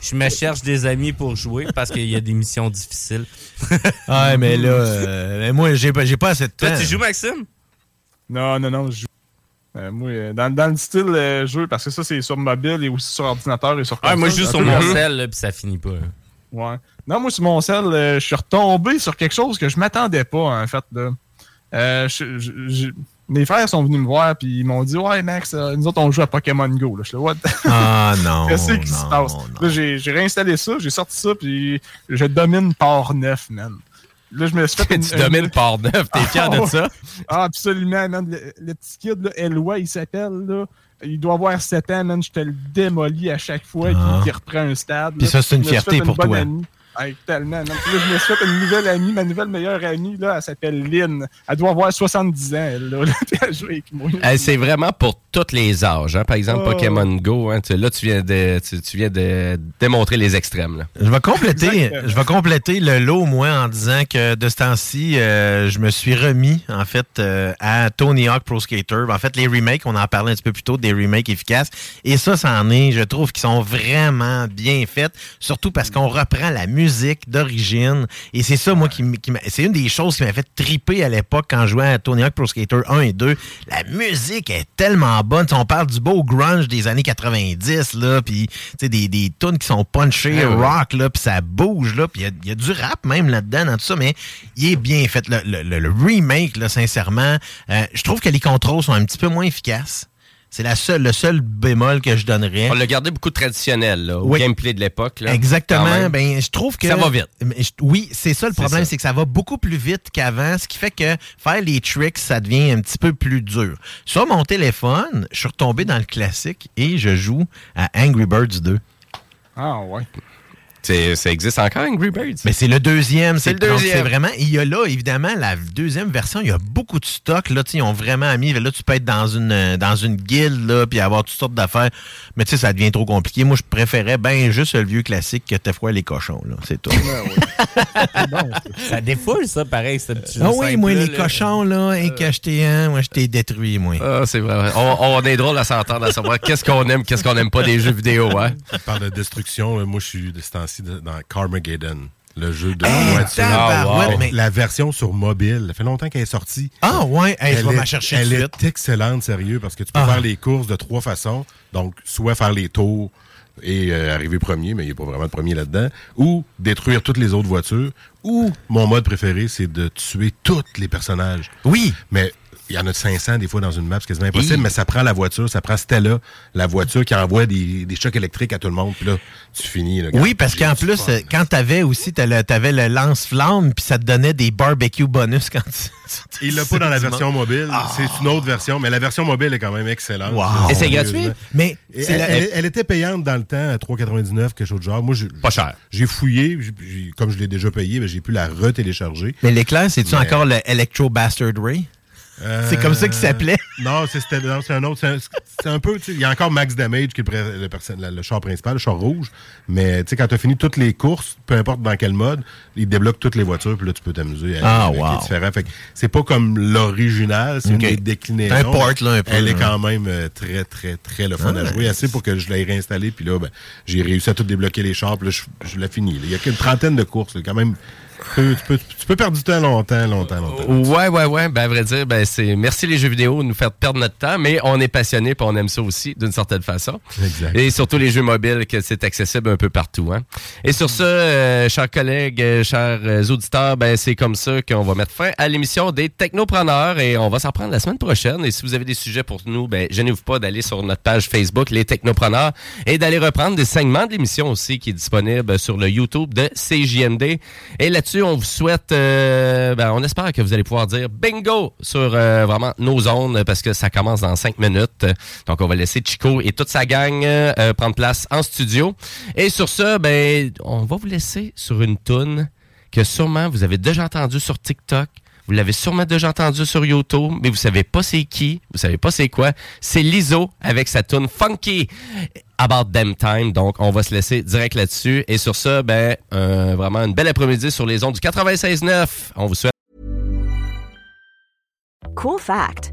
Je me cherche des amis pour jouer, parce qu'il y a des missions difficiles. Ah, mais là, moi, j'ai pas assez de temps. Toi, tu joues, Maxime? Non, je joue. Moi, dans le style jeu, parce que ça, c'est sur mobile et aussi sur ordinateur et sur console. Moi, je joue sur mon cell, puis ça finit pas. Hein. Ouais. Non, moi, sur mon cell, je suis retombé sur quelque chose que je m'attendais pas, en fait. Mes frères sont venus me voir, puis ils m'ont dit « Ouais, Max, nous autres, on joue à Pokémon Go. » Je suis là, « What? » Ah non, qu'est-ce qui se passe? Là, j'ai réinstallé ça, j'ai sorti ça, puis je domine par 9, man. Là, je me suis fait tu domines par 9, t'es fier de ça? Ah, absolument, man. Le petit kid, là, Eloi, il s'appelle, là. Il doit avoir 7 ans, man. Je te le démolis à chaque fois qu'il reprend un stade. Puis ça, c'est une fierté pour toi. Hey, tellement, man. Puis là, je me suis fait une nouvelle amie, ma nouvelle meilleure amie, là, elle s'appelle Lynn. Elle doit avoir 70 ans, elle, là. Elle joue avec moi. C'est vraiment pour tous les âges, hein. Par exemple, Pokémon Go, hein. Là, tu viens de démontrer les extrêmes, là. Je vais compléter le lot, moi, en disant que de ce temps-ci, je me suis remis, en fait, à Tony Hawk Pro Skater. En fait, les remakes, on en parlait un petit peu plus tôt, des remakes efficaces. Et ça en est, je trouve, qui sont vraiment bien faites, surtout parce qu'on reprend la musique d'origine. Et c'est ça, moi, c'est une des choses qui m'a fait triper à l'époque quand je jouais à Tony Hawk Pro Skater 1 et 2. La musique est tellement bonne. Si on parle du beau grunge des années 90, là, puis des tunes qui sont punchées, rock, là, puis ça bouge, là, puis il y a du rap même là-dedans, dans tout ça, mais il est bien fait. Le remake, là, sincèrement, je trouve que les contrôles sont un petit peu moins efficaces. C'est le seul bémol que je donnerais. On l'a gardé beaucoup de traditionnel, là, au gameplay de l'époque. Là, exactement. Ben, je trouve que... Ça va vite. Oui, c'est ça le problème, c'est que ça va beaucoup plus vite qu'avant, ce qui fait que faire les tricks, ça devient un petit peu plus dur. Sur mon téléphone, je suis retombé dans le classique et je joue à Angry Birds 2. Ah ouais. Ça existe encore, Angry Birds? Mais c'est le deuxième. C'est le deuxième. Donc, c'est vraiment, il y a là, évidemment, la deuxième version, il y a beaucoup de stock. Là, ils ont vraiment mis... Là, tu peux être dans une guilde, là, puis avoir toutes sortes d'affaires. Mais tu sais, ça devient trop compliqué. Moi, je préférais ben juste le vieux classique que t'as froid les cochons, là. C'est tout. C'est bon, ça défoule, ça, pareil, ce petit jeu. Ah oui, moi, les cochons, là, et que j'étais un, moi, j'étais détruit, moi. Ah, c'est vrai. On est drôle à s'entendre, à savoir qu'est-ce qu'on aime, qu'est-ce qu'on n'aime pas des jeux vidéo, hein? Tu parles de destruction, là, moi, je suis de ce temps-ci dans Carmageddon. Le jeu de voiture. Wow. Mais... La version sur mobile. Ça fait longtemps qu'elle est sortie. Ah ouais, je vais m'en chercher tout de suite. Elle est excellente, sérieux, parce que tu peux faire les courses de trois façons. Donc, soit faire les tours et arriver premier, mais il n'y a pas vraiment de premier là-dedans, ou détruire toutes les autres voitures, ou mon mode préféré, c'est de tuer tous les personnages. Oui! Mais... Il y en a 500 des fois dans une map, c'est quasiment impossible, mais ça prend la voiture, ça prend Stella, la voiture qui envoie des chocs électriques à tout le monde, puis là, tu finis. Là, oui, parce qu'en plus, quand t'avais aussi, t'avais le lance-flamme, puis ça te donnait des barbecues bonus quand tu... Il l'a pas dans la version mobile, c'est une autre version, mais la version mobile est quand même excellente. Wow. Et c'est gratuit? Mais elle était payante dans le temps, à 3,99, quelque chose de genre. Moi, pas cher. J'ai fouillé, comme je l'ai déjà payé, mais j'ai pu la retélécharger. Mais l'éclair, c'est-tu encore le Electro Bastardry? C'est comme ça qu'il s'appelait? Non, c'est un autre. C'est un peu... Il y a encore Max Damage qui est le char principal, le char rouge. Mais quand tu as fini toutes les courses, peu importe dans quel mode, il débloque toutes les voitures. Puis là, tu peux t'amuser. Wow. C'est différent. Fait que c'est pas comme l'original. C'est une déclinaison. Un port, là, un peu. Elle est quand même très, très, très le fun à jouer. Assez pour que je l'ai réinstallé. Puis là, ben, j'ai réussi à tout débloquer les chars. Puis là, je l'ai fini. Il y a qu'une trentaine de courses. Là, quand même... Tu peux perdre du temps longtemps. Ouais. Ben, à vrai dire, c'est merci les jeux vidéo de nous faire perdre notre temps, mais on est passionnés puis on aime ça aussi, d'une certaine façon. Exact. Et surtout les jeux mobiles, que c'est accessible un peu partout. Hein. Et sur ce, chers collègues, chers auditeurs, c'est comme ça qu'on va mettre fin à l'émission des Technopreneurs et on va s'en prendre la semaine prochaine. Et si vous avez des sujets pour nous, gênez-vous pas d'aller sur notre page Facebook, les Technopreneurs, et d'aller reprendre des segments de l'émission aussi qui est disponible sur le YouTube de CJMD. Et là-dessus, on vous souhaite, on espère que vous allez pouvoir dire bingo sur vraiment nos zones parce que ça commence dans 5 minutes. Donc, on va laisser Chico et toute sa gang prendre place en studio. Et sur ça, on va vous laisser sur une toune que sûrement vous avez déjà entendue sur TikTok. Vous l'avez sûrement déjà entendu sur YouTube, mais vous savez pas c'est qui, vous savez pas c'est quoi. C'est Lizzo avec sa toune Funky About Them Time. Donc, on va se laisser direct là-dessus. Et sur ça, vraiment une belle après-midi sur les ondes du 96.9. On vous souhaite. Cool fact,